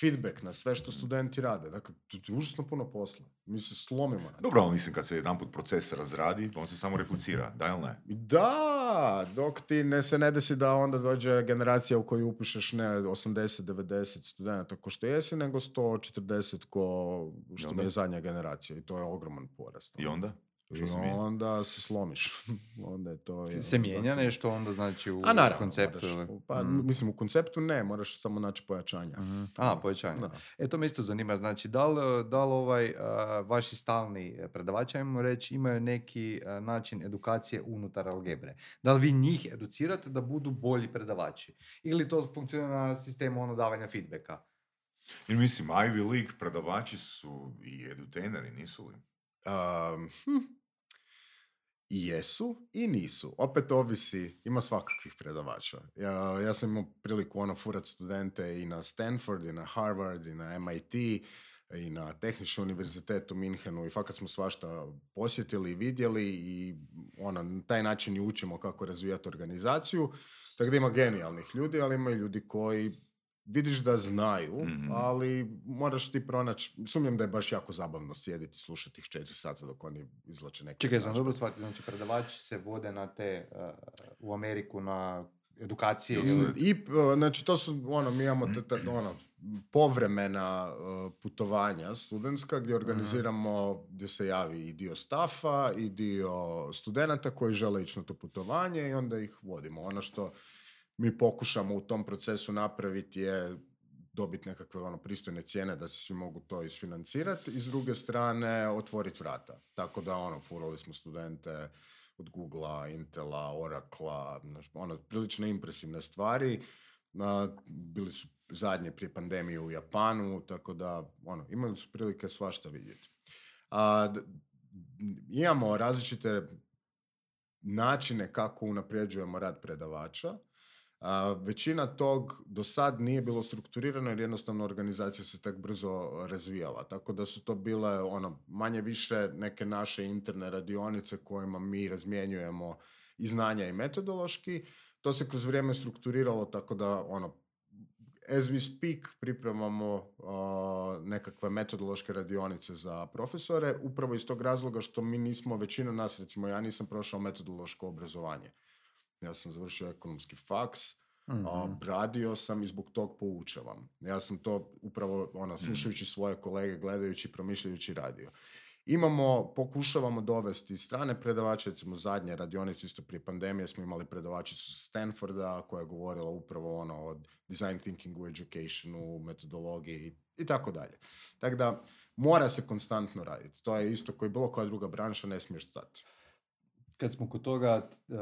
feedback na sve što studenti rade. Dakle, tu je užasno puno posla. Mi se slomimo. Dobro, ali mislim kad se jedan put proces razradi, on se samo replicira, da ili ne? Da, dok ti ne se ne desi da onda dođe generacija u koju upišeš ne osamdeset do devedeset studenta ko što jesi, nego sto četrdeset ko što mi je zadnja generacija. I to je ogroman porast. I onda? I onda se slomiš. onda je to, je, se mijenja to... nešto onda znači u naravno, konceptu? Moraš, pa, mm. Mislim, u konceptu ne, moraš samo naći pojačanja. Mm-hmm. A, pojačanja. Da. E, to me isto zanima. Znači, da li, da li ovaj, uh, vaši stalni predavači, ajmo reći, imaju neki uh, način edukacije unutar algebre? Da li vi njih educirate da budu bolji predavači? Ili to funkcionira na sistemu ono davanja feedbacka? I mislim, Ivy League predavači su i edutaineri, nisu li? Um, hm. I jesu i nisu. Opet ovisi, ima svakakvih predavača. Ja, ja sam imao priliku ono furat studente i na Stanford, i na Harvard, i na em i te, i na Tehničkom univerzitetu u Minhenu i fakat smo svašta posjetili i vidjeli i ono, na taj način i učimo kako razvijati organizaciju. Tako da ima genijalnih ljudi, ali ima i ljudi koji vidiš da znaju, mm-hmm. ali moraš ti pronaći... Sumnjam da je baš jako zabavno sjediti i slušati ih četiri sata dok oni izlače neke... Čekaj, sam dobro shvatio. Znači, predavači se vode na te... Uh, u Ameriku na edukacije... I, i, znači, to su... Ono, mi imamo te, te, ono, povremena uh, putovanja studentska gdje organiziramo... Mm-hmm. Gdje se javi i dio staffa i dio studenata koji žele ići na to putovanje i onda ih vodimo. Ono što... Mi pokušamo u tom procesu napraviti je dobiti nekakve ono, pristojne cijene da se svi mogu to isfinancirati i s druge strane otvoriti vrata. Tako da ono, furali smo studente od Googlea, Intela, Oraclea, ono, prilično impresivne stvari. Bili su zadnje prije pandemije u Japanu, tako da ono, imali su prilike svašta vidjeti. A, d- imamo različite načine kako unapređujemo rad predavača. A, većina tog do sad nije bilo strukturirano jer jednostavno organizacija se tako brzo razvijala. Tako da su to bile ono, manje više neke naše interne radionice kojima mi razmjenjujemo i znanja i metodološki. To se kroz vrijeme strukturiralo tako da ono, as we speak pripremamo a, nekakve metodološke radionice za profesore upravo iz tog razloga što mi nismo, većina nas, recimo ja nisam prošao metodološko obrazovanje. Ja sam završio ekonomski faks, mm-hmm. radio sam i zbog tog poučavam. Ja sam to upravo ono, slušajući svoje kolege, gledajući, promišljajući radio. Imamo, pokušavamo dovesti strane predavače, recimo zadnje radionice isto prije pandemije smo imali predavačicu Stanforda koja je govorila upravo ono o design thinkingu, educationu, metodologiji i tako dalje. Tako da mora se konstantno raditi. To je isto koji bilo koja druga branša, ne smiješ stati. Kad smo kod toga, uh,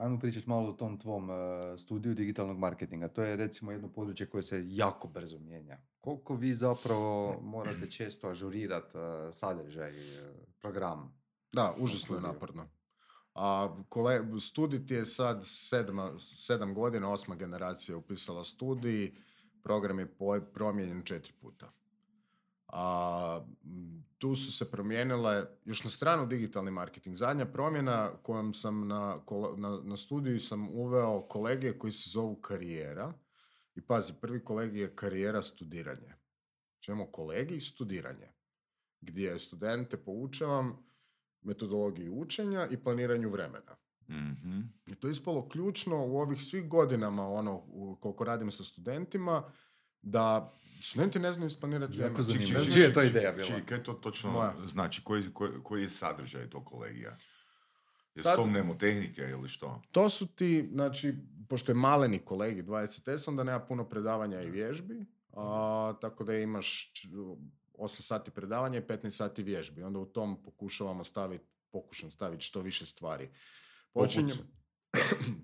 ajmo pričati malo o tom tvom uh, studiju digitalnog marketinga. To je recimo jedno područje koje se jako brzo mijenja. Koliko vi zapravo morate često ažurirati uh, sadržaj, uh, program? Da, užasno je naporno. A kole, studij ti je sad sedma, sedam godina, osma generacija upisala studij, program je po, promijenjen četiri puta. A tu su se promijenile, još na stranu digitalni marketing, zadnja promjena kojom sam na, na, na studiju sam uveo kolegije koji se zovu karijera. I pazi, prvi kolegij je karijera studiranje. Čemo kolegij studiranje, gdje studente poučavam metodologiji učenja i planiranju vremena. Mm-hmm. I to je ispalo ključno u ovih svih godinama, ono, koliko radim sa studentima, da studenti ne znaju isplanirati vrijeme. Čija je ta ideja bila? Čiji, kaj to točno Moja. znači? Koji, koji, koji je sadržaj tog kolegija? Je Sad, s tom mnemotehnike ili što? To su ti, znači, pošto je maleni kolegi dvadeset es, onda nema puno predavanja i vježbi, a, tako da imaš osam sati predavanja i petnaest sati vježbi. Onda u tom pokušavamo staviti, pokušam staviti što više stvari. Počinjem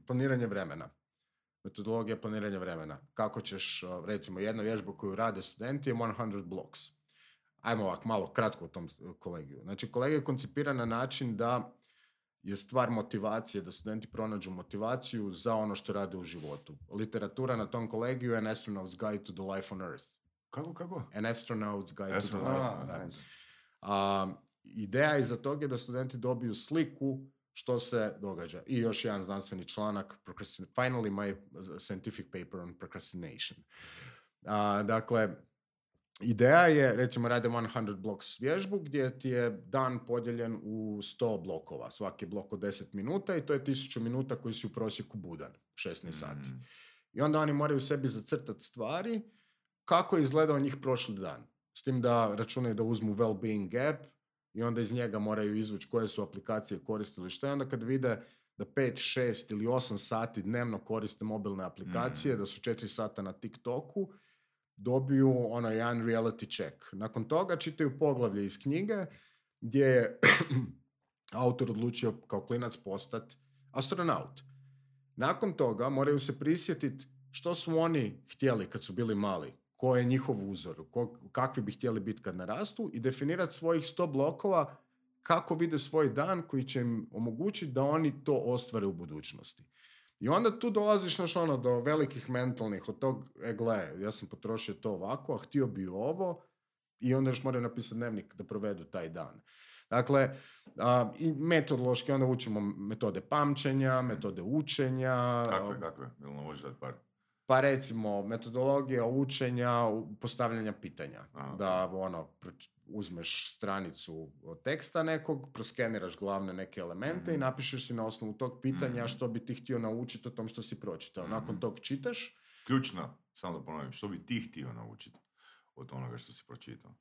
planiranje vremena. Metodologija planiranja vremena. Kako ćeš, recimo, jednu vježbu koju rade studenti je sto blocks. Ajmo ovako, malo kratko o tom kolegiju. Znači, kolegija je koncipirana na način da je stvar motivacije, da studenti pronađu motivaciju za ono što rade u životu. Literatura na tom kolegiju je An Astronaut's Guide to the Life on Earth. Kako, kako? An Astronaut's Guide Astro- to the Life on Earth. A, ideja iza toga je da studenti dobiju sliku što se događa. I još jedan znanstveni članak, Finally my scientific paper on procrastination. A, dakle, ideja je, recimo, radimo sto blocks vježbu gdje ti je dan podijeljen u sto blokova. Svaki blok od deset minuta i to je tisuću minuta koji si u prosjeku budan, šesnaest sati. I onda oni moraju sebi zacrtati stvari kako je izgledao njih prošli dan. S tim da računaju da uzmu well-being gap i onda iz njega moraju izvući koje su aplikacije koristili što je. Onda kad vide da pet, šest ili osam sati dnevno koriste mobilne aplikacije, mm. da su četiri sata na TikToku, dobiju onaj jedan reality check. Nakon toga čitaju poglavlje iz knjige gdje je autor odlučio kao klinac postati astronaut. Nakon toga moraju se prisjetiti što su oni htjeli kad su bili mali, koji je njihov uzor, ko, kakvi bi htjeli biti kad narastu i definirati svojih sto blokova kako vide svoj dan koji će im omogućiti da oni to ostvare u budućnosti. I onda tu dolaziš naš ono do velikih mentalnih, od tog, e gle, ja sam potrošio to ovako, a htio bi ovo, i onda još moraju napisati dnevnik da provedu taj dan. Dakle, a, i metodološki, onda učimo metode pamćenja, metode učenja. Kakve, kakve? Jel nam možeš dati par? Pa recimo, metodologija učenja, postavljanja pitanja. Aha. Da ono, uzmeš stranicu teksta nekog, proskeniraš glavne neke elemente mm-hmm. i napišeš si na osnovu tog pitanja mm-hmm. što bi ti htio naučiti o tom što si pročitao. Nakon mm-hmm. tog čitaš. Ključno, samo da ponovim, što bi ti htio naučiti od onoga što si pročitao?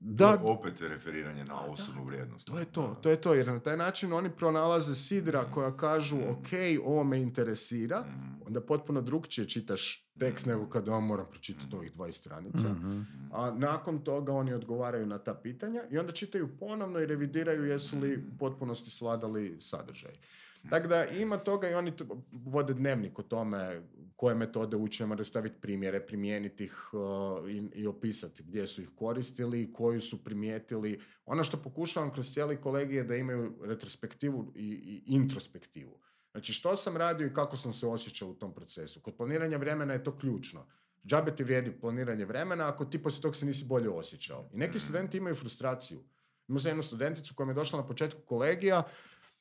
Da, to je opet referiranje na osobnu vrijednost. To je to, to je to, jer na taj način oni pronalaze sidra mm. koja kažu mm. ok, ovo me interesira, mm. onda potpuno drugčije čitaš tekst mm. nego kad ja moram pročitati ovih dvadeset stranica. Mm-hmm. A nakon toga oni odgovaraju na ta pitanja i onda čitaju ponovno i revidiraju jesu li u potpunosti svladali sadržaj. Tako da ima toga i oni vode dnevnik o tome koje metode učenja, moraju staviti primjere, primijeniti ih uh, i, i opisati gdje su ih koristili, koju su primijetili. Ono što pokušavam kroz cijeli kolegij je da imaju retrospektivu i, i introspektivu. Znači što sam radio i kako sam se osjećao u tom procesu. Kod planiranja vremena je to ključno. Džabe ti vrijedi planiranje vremena ako ti poslije tog se nisi bolje osjećao. I neki studenti imaju frustraciju. Imam jednu studenticu koja mi je došla na početku kolegija.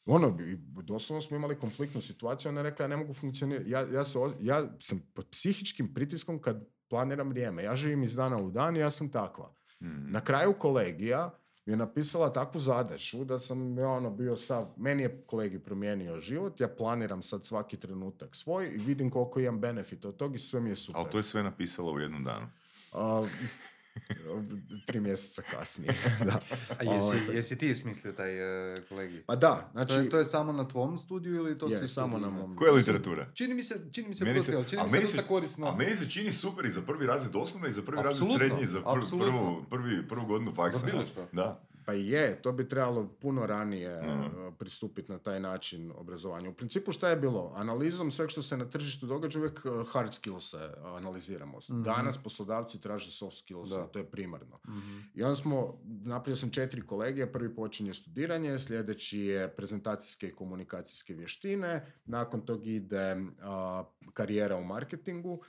Ono, doslovno smo imali konfliktnu situaciju, ona je rekla, ja ne mogu funkcionirati, ja, ja, se, ja sam pod psihičkim pritiskom kad planiram vrijeme, ja živim iz dana u dan i ja sam takva. Mm-hmm. Na kraju kolegija je napisala takvu zadaću da sam ja ono bio sav, meni je kolegi promijenio život, ja planiram sad svaki trenutak svoj i vidim koliko imam benefit od toga i sve mi je super. Ali to je sve napisalo u jednom danu. Uh, Tri mjeseca kasnije. Da. A jesi, jesi ti smislio taj uh, kolegi? Pa da. Znači, to, je, to je samo na tvom studiju ili to je, svi samo na mom? Koja je literatura? Čini mi se, čini mi se, prosti, se ali čini mi se dosta korisno. A meni se čini super i za prvi razred osnovne i za prvi razred srednje i za pr- prvu, prvi, prvu godinu faksa. Za bilo što? Da. Pa je, to bi trebalo puno ranije uh-huh. pristupiti na taj način obrazovanju. U principu šta je bilo? Analizom sve što se na tržištu događa uvijek hard skills-e analiziramo. Uh-huh. Danas poslodavci traže soft skills-e, to je primarno. Uh-huh. I onda smo, napravio sam četiri kolegije, prvi počinje studiranje, sljedeći je prezentacijske i komunikacijske vještine, nakon toga ide uh, karijera u marketingu,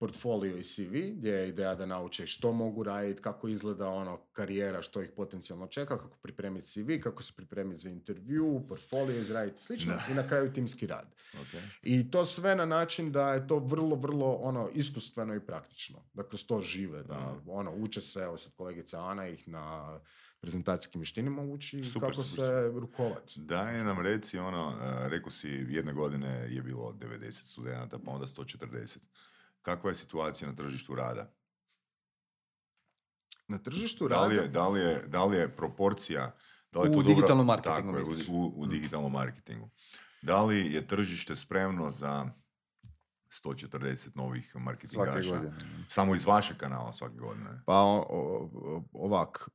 portfolio i C V, gdje je ideja da nauče što mogu raditi, kako izgleda ono karijera, što ih potencijalno čeka, kako pripremiti C V, kako se pripremiti za intervju, portfolio izraditi, slično, da. I na kraju timski rad. Okay. I to sve na način da je to vrlo, vrlo ono, iskustveno i praktično, da kroz to žive, da mm. ono, uče se, evo sad kolegica Ana ih na prezentacijskim vještinama uči super, kako super, se rukovati. Daj nam reci, ono, rekao si jedne godine je bilo devedeset studenata, pa onda sto četrdeset. Kakva je situacija na tržištu rada? Na tržištu rada? Da li je, da li je, da li je proporcija... Da li je u to digitalnom dobra... marketingu. Tako je, u, u digitalnom marketingu. Da li je tržište spremno za sto četrdeset novih marketingaša? Samo iz vašeg kanala svake godine. Pa o, o, ovak.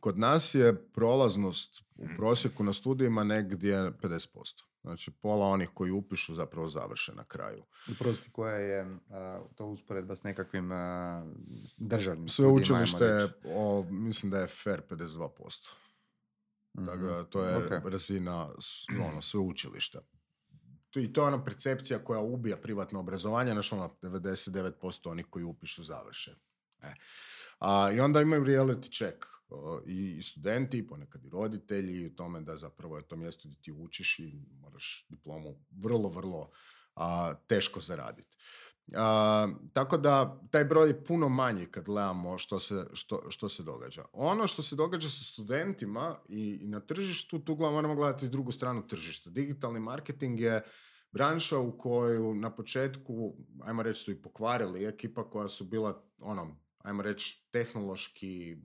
Kod nas je prolaznost u prosjeku na studijima negdje pedeset posto. Znači, pola onih koji upišu zapravo završe na kraju. I prosti, koja je a, to usporedba s nekakvim a, državnim studijima? Sveučilište, o, mislim da je fair pedeset dva posto. Mm-hmm. Dakle, to je okay. razina ono, sveučilišta. I to je ona percepcija koja ubija privatno obrazovanje, znači ono devedeset devet posto onih koji upišu završe. E. A, I onda imaju reality check. I studenti, ponekad i roditelji, u tome da zapravo je to mjesto gdje ti učiš i moraš diplomu vrlo, vrlo a, teško zaraditi. A, tako da taj broj je puno manji kad gledamo što se, što, što se događa. Ono što se događa sa studentima i, i na tržištu, tu moramo gledati drugu stranu tržišta. Digitalni marketing je branša u koju na početku, ajmo reći, su i pokvarili ekipa koja su bila, ono, ajmo reći, tehnološki...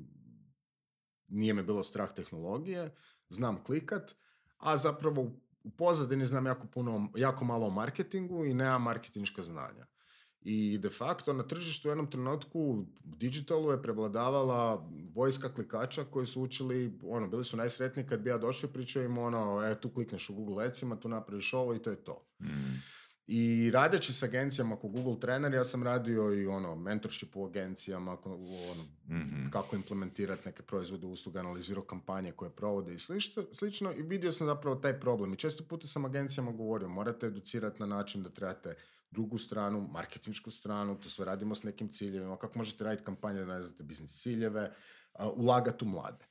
Nije me bilo strah tehnologije, znam klikat, a zapravo u pozadini znam jako, puno, jako malo o marketingu i nemam marketinška znanja. I de facto na tržištu u jednom trenutku u digitalu je prevladavala vojska klikača koji su učili, ono, bili su najsretniji kad bi ja došao i pričao im ono, e, tu klikneš u Google Adsima, tu napraviš ovo i to je to. Mm. I radeći s agencijama kao Google trener, ja sam radio i ono, mentorship u agencijama, ono, mm-hmm. kako implementirati neke proizvode, usluge, analizirao kampanje koje provode i slično, slično. I vidio sam zapravo taj problem. I često puta sam agencijama govorio, morate educirati na način da trebate drugu stranu, marketinšku stranu, to sve radimo s nekim ciljevima, kako možete raditi kampanje da ne znate biznis ciljeve, uh, ulagati u mlade.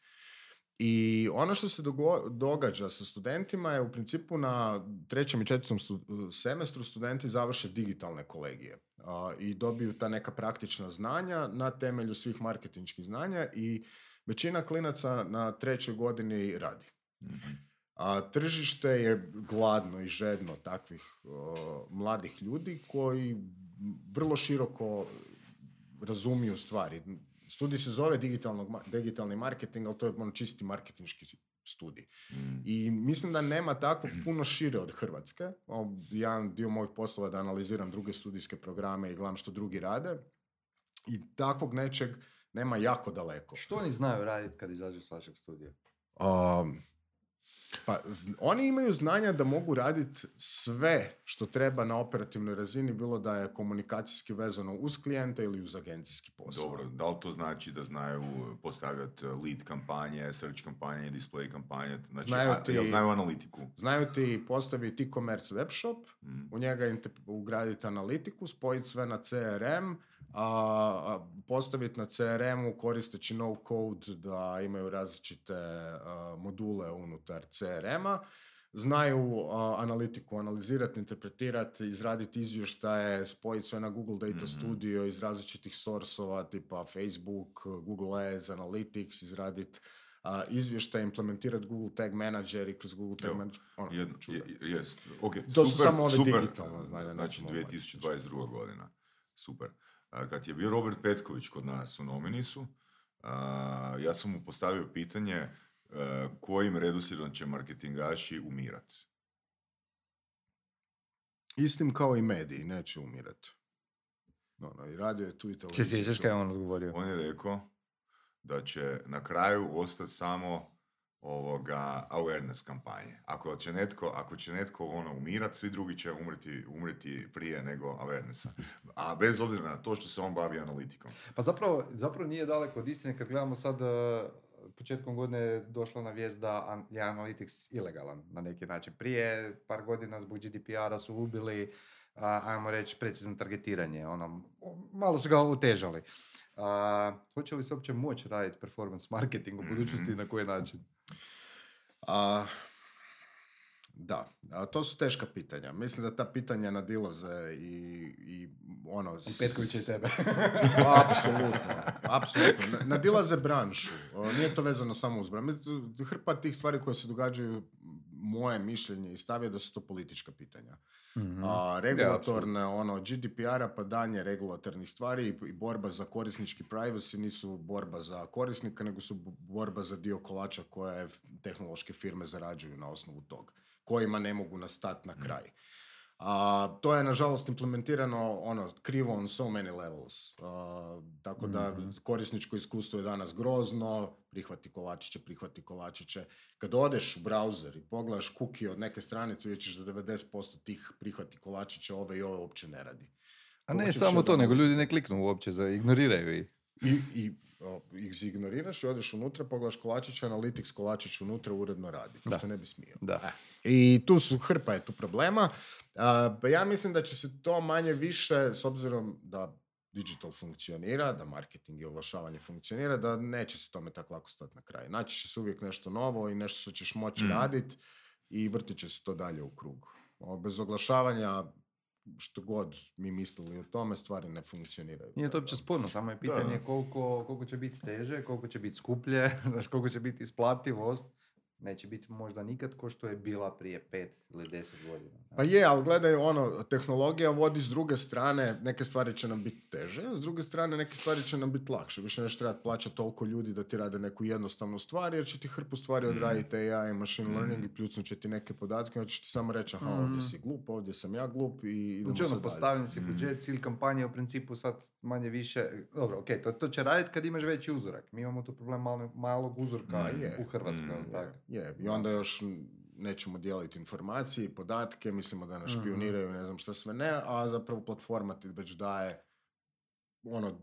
I ono što se dogo- događa sa studentima je u principu na trećem i četvrtom stu- semestru studenti završe digitalne kolegije uh, i dobiju ta neka praktična znanja na temelju svih marketinških znanja i većina klinaca na trećoj godini radi. Mm-hmm. A tržište je gladno i žedno takvih uh, mladih ljudi koji vrlo široko razumiju stvari. Studij se zove digitalni marketing, ali to je ono čisti marketinški studij. Mm. I mislim da nema tako puno šire od Hrvatske. Ja dio mojih poslova je da analiziram druge studijske programe i gledam što drugi rade. I takvog nečeg nema jako daleko. Što oni znaju raditi kad izađu s vašeg studija? Um, pa, z- oni imaju znanja da mogu raditi sve što treba na operativnoj razini, bilo da je komunikacijski vezano uz klijenta ili uz agencijski posao. Dobro, da li to znači da znaju postavljati lead kampanje, search kampanje, display kampanje, znači znaju, a, ti, jel znaju analitiku? Znaju ti postaviti e-commerce web shop, mm. u njega ugraditi analitiku, spojiti sve na C R M, a postaviti na C R M-u koristeći no-code da imaju različite a, module unutar C R M-a. Znaju a, analitiku analizirati, interpretirati, izraditi izvještaje, spojiti sve na Google Data mm-hmm. Studio iz različitih source-ova tipa Facebook, Google Ads, Analytics, izraditi a, izvještaje, implementirati Google Tag Manager i kroz Google Tag Manager. Ono, Jedno, je, jest. Okay. To super, su samo ove super. Digitalno. Znaju, znači dvije tisuće dvadeset druga. godina. Super. Kad je bio Robert Petković kod nas u Nominisu, ja sam mu postavio pitanje kojim redoslijedom će marketingaši umirati. Istim kao i mediji, neće umirati. No, no, i radio je tu i televiziju. Se sjećaš kaj je on odgovorio? On je rekao da će na kraju ostati samo ovoga awareness kampanje. Ako će netko, ako će netko ono umirati, svi drugi će umriti, umriti prije nego awarenessa. A bez obzira na to što se on bavi analitikom. Pa zapravo, zapravo nije daleko od istine kad gledamo sad početkom godine je došla na vijest da je Analytics ilegalan na neki način. Prije par godina zbog G D P R-a su ubili a, ajmo reći, precizno targetiranje. Ono, malo su ga otežali. A, hoće li se uopće moći raditi performance marketing u budućnosti i na koji način? A, da, a, to su teška pitanja. Mislim da ta pitanja nadilaze i, i ono... I Petković je tebe. Apsolutno, apsolutno. Nadilaze branšu. O, nije to vezano samo uz branšu. Hrpa tih stvari koje se događaju, moje mišljenje i stav je da su to politička pitanja. Mm-hmm. A, regulatorne, yeah, ono, G D P R-a, pa danje regulatornih stvari i, i borba za korisnički privacy nisu borba za korisnika, nego su borba za dio kolača koje tehnološke firme zarađuju na osnovu tog, kojima ne mogu nastati na kraj. A, to je, nažalost, implementirano ono, krivo on so many levels. A, tako da korisničko iskustvo je danas grozno, prihvati kolačiće, prihvati kolačiće. Kad odeš u browser i pogledaš cookie od neke stranice, vidjet ćeš da devedeset posto tih prihvati kolačiće ove i ove uopće ne radi. A ne samo to, da... nego ljudi ne kliknu uopće, za, ignoriraju ih. I, i o, ih ignoriraš i odeš unutra, pogledaš kolačića, Analytics kolačić unutra uredno radi. Da. Što ne bi smio. Da. E, I tu su, hrpa je tu problema. Uh, ja mislim da će se to manje više, s obzirom da digital funkcionira, da marketing i oglašavanje funkcionira, da neće se tome tako lako stati na kraj. Naći će se uvijek nešto novo i nešto što ćeš moći mm. raditi i vrtit će se to dalje u krug. O, bez oglašavanja, što god mi mislili o tome, stvari ne funkcioniraju. Nije to uopće sporno, samo je pitanje koliko, koliko će biti teže, koliko će biti skuplje, koliko će biti isplativost. Neće biti možda nikad ko što je bila prije pet ili deset godina. Pa je, ali gledaj, ono, tehnologija vodi s druge strane, neke stvari će nam biti teže, s druge strane neke stvari će nam biti lakše. Više nešto treba plaćati toliko ljudi da ti rade neku jednostavnu stvar, jer će ti hrpu stvari odraditi mm. A I, machine mm. learning i pljucnut će ti neke podatke, jer će ti samo reći, aha, mm. ovdje si glup, ovdje sam ja glup i idemo se dalje. Postavljen si budžet, mm. cilj kampanje, u principu sad manje više, dobro, okej, okay, to, to će raditi kad imaš veći uzorak. Mi imamo tu problem malog, malog uzorka u Hrvatskoj, mm. tako. Je, i onda još nećemo dijeliti informacije i podatke, mislimo da nas špioniraju, ne znam šta sve ne, a zapravo platforma ti već daje, ono,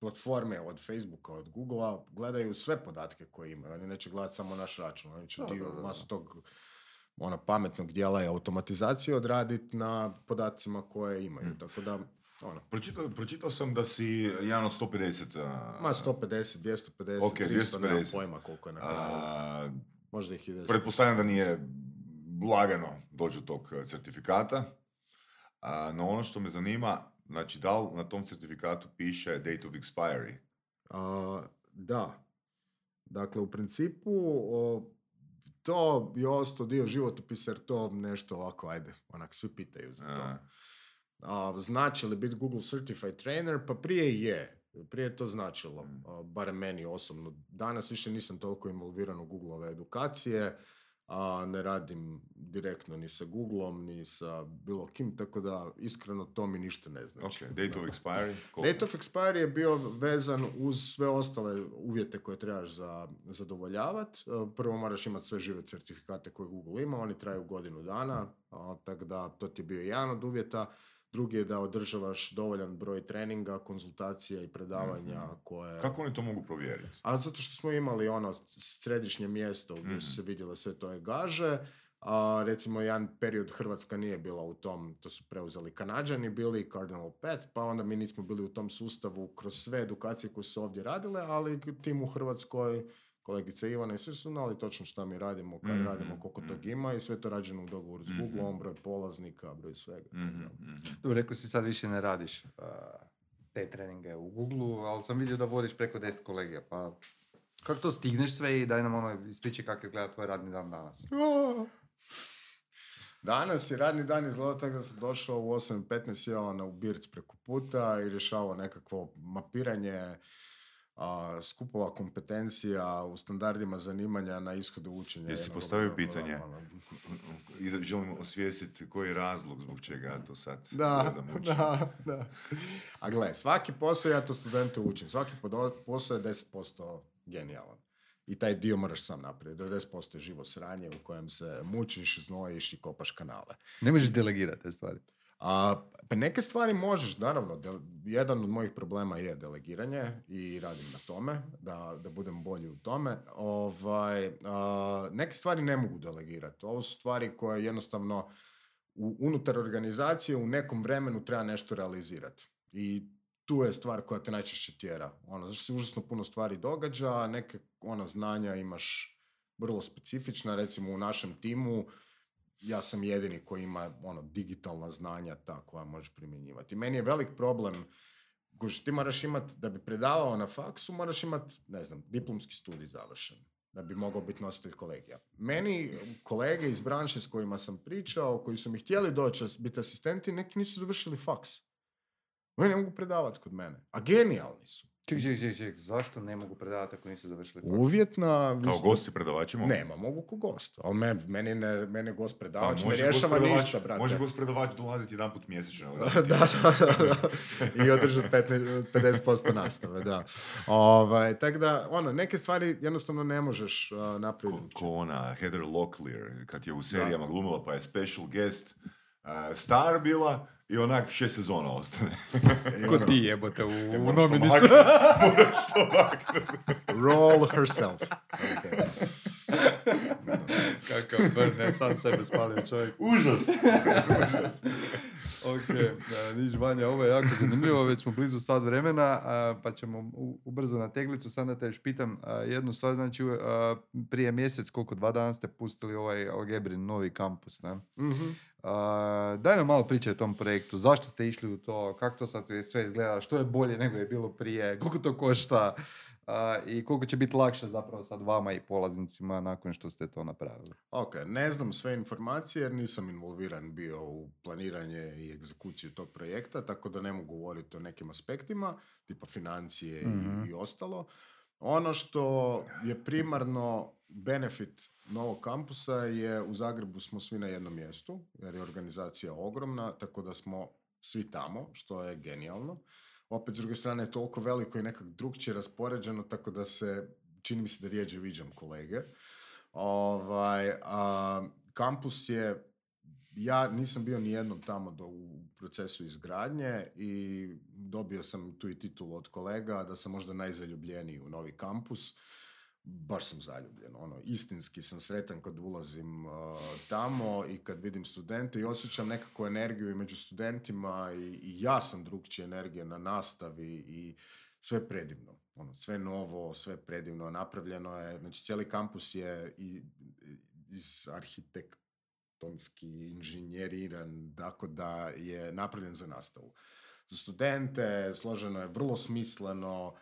platforme od Facebooka, od Googlea, gledaju sve podatke koje imaju, oni neće gledati samo naš račun, oni će da, dio da, da, da. masu tog ono, pametnog dijela i automatizacije odraditi na podacima koje imaju, mm. tako da... Ono. Pročitao, pročitao sam da si jedan od sto pedeset... A... Ma sto pedeset, dvjesto pedeset, okay, tristo, dvjesto pedeset. Nemam pojma koliko je na kraju. A... Možda ih ide... Pretpostavljam da nije lagano doći do tog certifikata. A, no ono što me zanima, znači da li na tom certifikatu piše date of expiry? A, da. Dakle, u principu... O... To je ostao dio životopisa, jer to nešto ovako, ajde, onak svi pitaju za to. A. Uh, značili biti Google Certified Trainer, pa prije je. Prije je to značilo, uh, barem meni osobno. Danas više nisam toliko involviran u Googleove edukacije, uh, ne radim direktno ni sa Googleom, ni sa bilo kim, tako da iskreno to mi ništa ne znači. Okay. Date of expiry? Cool. Date of expiry je bio vezan uz sve ostale uvjete koje trebaš za, zadovoljavati. Uh, prvo moraš imati sve žive certifikate koje Google ima, oni traju godinu dana, uh, tako da to ti je bio jedan od uvjeta. Drugi je da održavaš dovoljan broj treninga, konzultacija i predavanja mm-hmm. koje... Kako oni to mogu provjeriti? A zato što smo imali ono središnje mjesto gdje mm-hmm. su se vidjele sve to gaže. A, recimo, jedan period Hrvatska nije bila u tom, to su preuzeli Kanađani, bili Cardinal Path, pa onda mi nismo bili u tom sustavu kroz sve edukacije koje su ovdje radile, ali tim u Hrvatskoj, kolegice Ivana i svi su znali točno šta mi radimo, kad mm-hmm. radimo, koliko tog ima i sve to rađeno u dogovoru s mm-hmm. Googleom, broj polaznika, broj svega. Mm-hmm. Dobro, rekao si sad više ne radiš uh, te treninge u Googleu, ali sam vidio da vodiš preko deset kolegija, pa kako to stigneš sve i daj nam ono ispriči kako izgleda tvoj radni dan danas. Oh. Danas je radni dan izgledao tako da sam došao u osam i petnaest, sjeo na Ubirc preko puta i rješavao nekakvo mapiranje Uh, skupova kompetencija u standardima zanimanja na ishodu učenja. Jesi postavio dobro, pitanje? I da želim osvijestiti koji je razlog zbog čega to sad da, da, da. A gle, svaki posao, ja to studente učim, svaki posao je deset posto genijalan. I taj dio moraš sam napraviti. devedeset posto je živo sranje u kojem se mučiš, znojiš i kopaš kanale. Ne možeš delegirati te stvari. A, pa neke stvari možeš, naravno, de, jedan od mojih problema je delegiranje i radim na tome, da, da budem bolji u tome. Ovaj, a, neke stvari ne mogu delegirati, ovo su stvari koje jednostavno unutar organizacije u nekom vremenu treba nešto realizirati. I tu je stvar koja te najčešće tjera. Ono, znači se užasno puno stvari događa, neke ona znanja imaš vrlo specifična, recimo u našem timu ja sam jedini koji ima ono digitalna znanja ta koja može primjenjivati. Meni je velik problem koži, ti moraš imati, da bi predavao na faksu, moraš imati, ne znam, diplomski studij završen, da bi mogao biti nositelj kolegija. Meni kolege iz branše s kojima sam pričao, koji su mi htjeli doći biti asistenti, neki nisu završili faks. Oni ne mogu predavati kod mene, a genijalni su. Ček, ček, ček, ček, zašto ne mogu predavati ako nisu završili faks? Uvjetna... Visu... Kao gosti predavači mogu? Nema, mogu ko gost. Ali men, meni, ne, meni gost predavač pa, ne rješava ništa, brate. Može gost predavač dolaziti jedan put mjesečno. da, da, da. I održati pedeset posto nastave, da. Ovaj, tako da, ono, neke stvari jednostavno ne možeš uh, napraviti. Ko, ko ona, Heather Locklear, kad je u serijama da. glumila pa je special guest uh, star bila... I onak šest sezona ostane. Ko ti jebote u, u nominisu. Moraš to maknuti. Roll herself. Okay. No. Kakav brne, sam sebe spalio čovjek. Užas. Užas. Ok, niš Vanja, ovo je jako zanimljivo, već smo blizu sad vremena, pa ćemo ubrzo na teglicu. Sad da te još pitam jednu stvar, znači prije mjesec, koliko, dva dana ste pustili ovaj Algebrin novi kampus, ne? Mm-hmm. Uh, daj nam malo priče o tom projektu, zašto ste išli u to, kako to sad sve izgleda, što je bolje nego je bilo prije, koliko to košta uh, i koliko će biti lakše zapravo sad vama i polaznicima nakon što ste to napravili. Ok, ne znam sve informacije jer nisam involviran bio u planiranje i egzekuciju tog projekta, tako da ne mogu govoriti o nekim aspektima, tipa financije mm-hmm. i, i ostalo. Ono što je primarno benefit novog kampusa je u Zagrebu smo svi na jednom mjestu, jer je organizacija ogromna, tako da smo svi tamo, što je genijalno. Opet, s druge strane, je toliko veliko i nekak drugčije raspoređeno, tako da se, čini mi se da rijeđe viđam kolege. Ovaj, a, kampus je, ja nisam bio nijednom tamo do, u procesu izgradnje i dobio sam tu i titulu od kolega da sam možda najzaljubljeniji u novi kampus. Baš sam zaljubljen, ono, istinski sam sretan kad ulazim uh, tamo i kad vidim studente i osjećam nekakvu energiju i među studentima i, i ja sam drugčije energije na nastavi i sve predivno, ono, sve novo, sve predivno napravljeno je, znači cijeli kampus je i, i, iz arhitektonski inženjeriran, tako da je napravljen za nastavu. Za studente složeno je vrlo smisleno,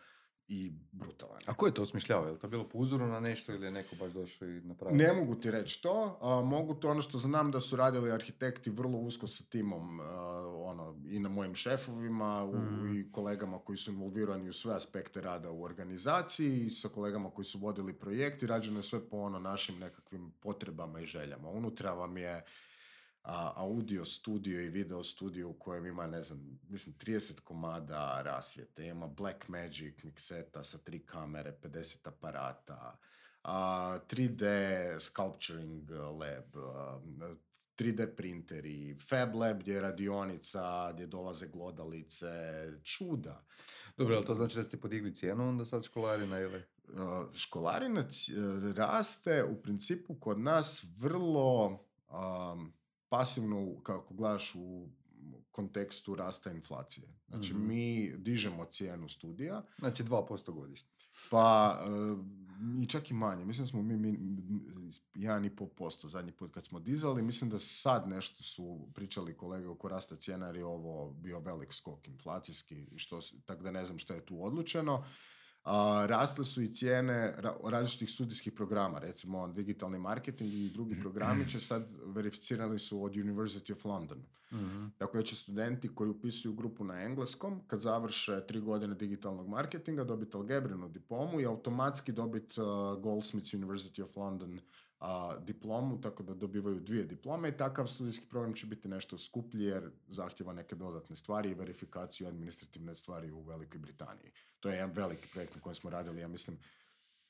i brutalan. A ko je to osmišljavao? Je li to bilo po uzoru na nešto ili je neko baš došao i napravio? Ne mogu ti reći to. A, mogu to ono što znam da su radili arhitekti vrlo usko sa timom a, ono, i na mojim šefovima mm. u, i kolegama koji su involvirani u sve aspekte rada u organizaciji i sa kolegama koji su vodili projekt i rađeno je sve po ono našim nekakvim potrebama i željama. Unutra vam je a, audio studio i video studio u kojem ima, ne znam, mislim trideset komada rasvijete, ima Black Magic mikseta sa tri kamere, pedeset aparata, a, tri D sculpturing lab, a, tri D printeri, Fab lab gdje je radionica, gdje dolaze glodalice, čuda. Dobro, ali to znači da ste podigli cijenu onda sad školarina ili? A, školarina c- raste u principu kod nas vrlo... A, pasivno, kako gledaš u kontekstu rasta inflacije. Znači, mm-hmm. mi dižemo cijenu studija. Znači, dva posto godišnje. Pa, i čak i manje. Mislim smo mi, mi jedan i pol posto zadnji put kad smo dizali. Mislim da sad nešto su pričali kolege oko rasta cijena, jer je ovo bio velik skok inflacijski, što, tako da ne znam što je tu odlučeno. A, rasle su i cijene ra- različitih studijskih programa, recimo digitalni marketing i drugi programi će sad verificirani su od University of London. Mm-hmm. Tako da će studenti koji upisuju grupu na engleskom, kad završe tri godine digitalnog marketinga, dobiti algebrinu diplomu i automatski dobiti uh, Goldsmiths University of London uh, diplomu, tako da dobivaju dvije diplome i takav studijski program će biti nešto skuplji jer zahtjeva neke dodatne stvari i verifikaciju administrativne stvari u Velikoj Britaniji. To je jedan veliki projekt na kojem smo radili, ja mislim,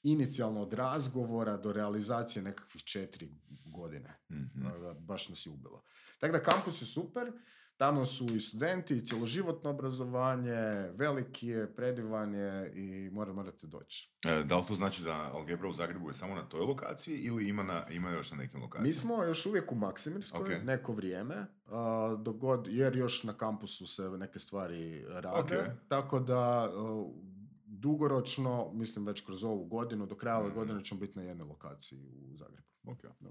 inicijalno od razgovora do realizacije nekakvih četiri godine. Mm-hmm. Baš nas je ubilo. Tako da, kampus je super. Tamo su i studenti, i cjeloživotno obrazovanje, veliki je, predivan je i mora, morate doći. E, da li to znači da Algebra u Zagrebu je samo na toj lokaciji ili ima, na, ima još na nekim lokacijama? Mi smo još uvijek u Maksimirskoj, okay. neko vrijeme, a, dogod, jer još na kampusu se neke stvari rade, okay. tako da... A, dugoročno, mislim već kroz ovu godinu, do kraja ove mm. godine ćemo biti na jednoj lokaciji u Zagrebu. Okay. No,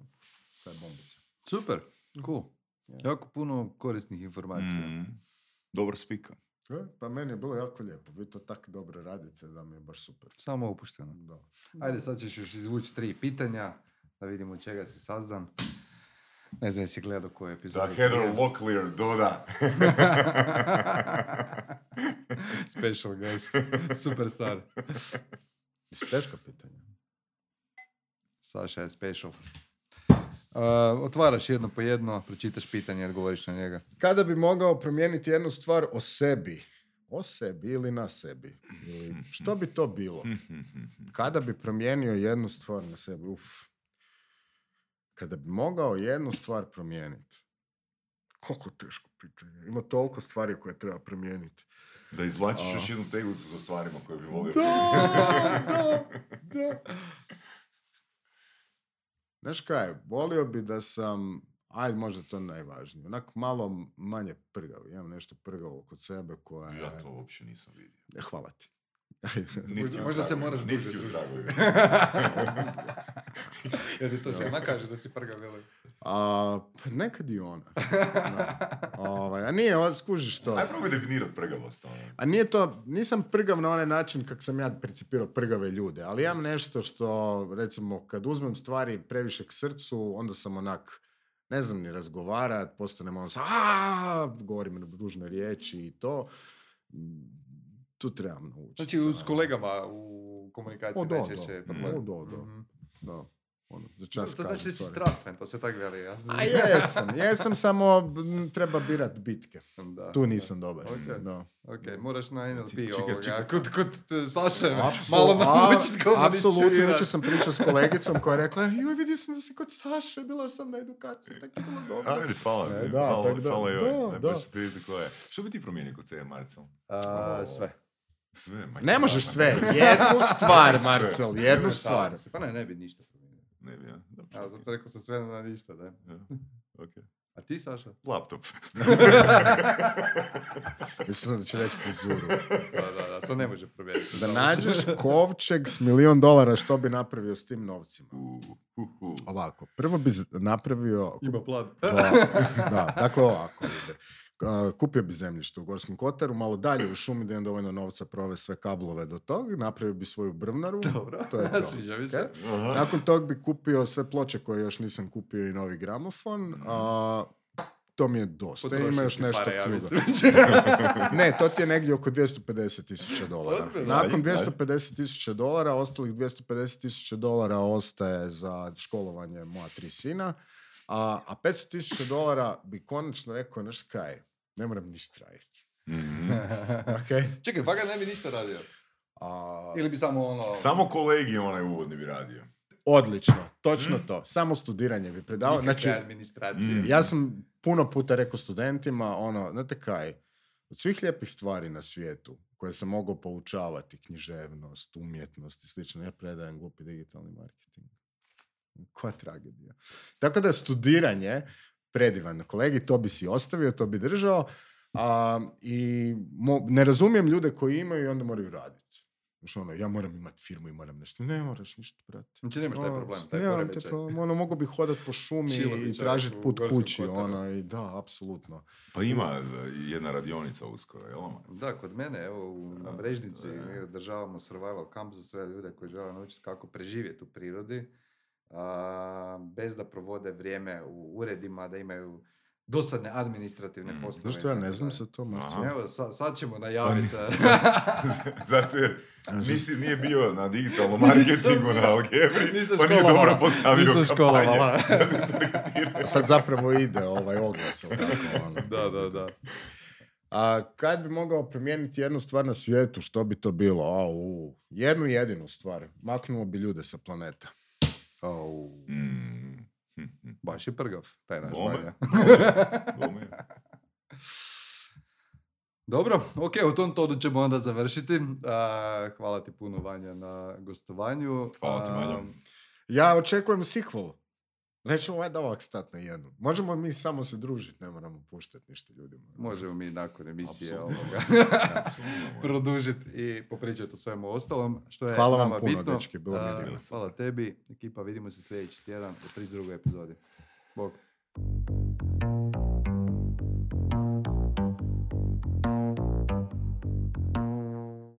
to je bombica. Super, cool. Yeah. Jako puno korisnih informacija. Mm. Dobar spika. E, pa meni je bilo jako lijepo. Vi to tako dobro radite da mi je baš super. Samo opušteno. Da. Ajde, sad ćeš još izvući tri pitanja, da vidimo čega si sazdan. Ne znam, jesi gledao koju epizodu. Da, Heather Locklear, doda. Special guest, superstar. Teško pitanje. Saša je special. Uh, otvaraš jedno po jedno, pročitaš pitanje i odgovoriš na njega. Kada bi mogao promijeniti jednu stvar o sebi? O sebi ili na sebi? Ili što bi to bilo? Kada bi promijenio jednu stvar na sebi? Uf. Kada bi mogao jednu stvar promijeniti. Koliko teško pitanje. Ima toliko stvari koje treba promijeniti. Da izvlačiš A... još jednu teglicu sa stvarima koje bi volio. Da, da, da. Znaš kaj, volio bi da sam, ajde možda to najvažnije, onako malo manje prgav. Imam nešto prgavo kod sebe koje... Ja to uopće nisam vidio. Hvala ti. Možda pravi, se moraš dužiti. Jer ti to žena kaže da si prga veli. A, nekad i ona. Ovaj, a nije, skužiš to. Aj probaj definirati prgavost. A nije to, nisam prgav na onaj način kako sam ja percipirao prgave ljude, ali imam nešto što, recimo, kad uzmem stvari previše k srcu, onda sam onak, ne znam ni razgovarat, postanem ono sam, aaa, govorim ružne riječi i to. Tu trebam naučiti. Znači, sam. S kolegama u komunikaciji najčešće problem. O, do, do. Mm-hmm. Da. Ono, za čas to znači da si strastven, to se tak veli. Ja? A jesam, jesam, samo treba birat bitke. Da, tu nisam da. dobar. Okay. Da. Okay. Moraš na en el pe Či, ovoga. Čeka. Kod, kod Saše, malo naučiti komunicirati. Apsolutno, inače sam pričao s kolegicom koja je rekla, joj, vidio sam da si kod Saše, bila sam na edukaciji, tako je bilo dobro. Ajde, hvala, hvala joj. Što bi ti promijenio kod se, Marcel? Sve. Sve, ne možeš sve. Jednu stvar, Marcel, jednu stvar. Pa ne, ne bi ništa. Ne bi, ja. A, zato rekao sam sve na ništa, da. Ja. Okay. A ti, Saša? Laptop. Mislim da će reći frizuru. Da, da, da, to ne može promijeniti. Da nađeš kovčeg s milijon dolara, što bi napravio s tim novcima? Uh, uh, uh. Ovako, prvo bi napravio... Ima plan. Da, da, dakle ovako ide. Kupio bi zemljište u Gorskom Kotaru, malo dalje u šumi da imam dovoljno novca provesti sve kablove do tog, napravio bi svoju brvnaru. Dobro, to je to. Sviđa mi se. Okay. Nakon tog bi kupio sve ploče koje još nisam kupio i novi gramofon. A, to mi je dosta. Potrošim ima još nešto pare, kljuga. Ja ne, to ti je negdje oko dvjesto pedeset tisuća dolara. Nakon dvjesto pedeset tisuća dolara, ostalih dvjesto pedeset tisuća dolara ostaje za školovanje moja tri sina, a, a petsto tisuća dolara bi konačno rekao, znaš kaj, ne moram ništa raditi. Mm-hmm. Okay. Čekaj, fakat ne bi ništa radio? A... Ili bi samo ono... Samo kolegij onaj uvodni bi radio. Odlično, točno mm. to. Samo studiranje bi predao. Nikakve znači, administracije. Mm. Ja sam puno puta rekao studentima, ono, znate kaj, od svih lijepih stvari na svijetu koje sam mogao poučavati, književnost, umjetnost i slično, ja predajem glupi digitalni marketing. Koja tragedija. Tako da studiranje... Predivan kolegi, to bi si ostavio, to bi držao. A, i mo, ne razumijem ljude koji imaju i onda moraju raditi. Znači ono, ja moram imati firmu i moram nešto. Ne moraš ništa, brate. Znači nemaš taj problem, taj poremećaj. Ono, mogu bi hodati po šumi Čilovića, i tražiti put kući. Ona, i da, apsolutno. Pa ima jedna radionica uskoro, jel' ono? Da, kod mene, evo, u Mrežnici održavamo survival camp za sve ljude koji žele naučiti kako preživjeti u prirodi. A, bez da provode vrijeme u uredima, da imaju dosadne administrativne mm, poslove. Zašto ja ne znam sa to, Marcel? Evo, sa, sad ćemo najaviti. Zato jer nisi, nije bio na digitalnom marketingu na Algebri, pa nije dobro postavio kampanje. Sad zapravo ide ovaj oglas. Da, da, da. A kad bi mogao promijeniti jednu stvar na svijetu, što bi to bilo? Au, jednu jedinu stvar. Maknuo bi ljude sa planeta. Oh. Mm. Baš je prgav, taj naš Bome. Bome. Bome. Dobro, ok, u tom tonu ćemo onda završiti. Uh, hvala ti puno, Vanja, na gostovanju. Hvala ti, Vanja. Uh, ja očekujem sequel. Nećemo ovaj davak stati na jednu. Možemo mi samo se družiti, ne moramo puštati ništa ljudima. Možemo mi nakon emisije ovoga produžiti i popričati o svemu ostalom. Što je hvala vam puno, bitno. Dečki, bilo mi divno. Hvala tebi, ekipa, vidimo se sljedeći tjedan u trideset drugoj epizodi. Bog.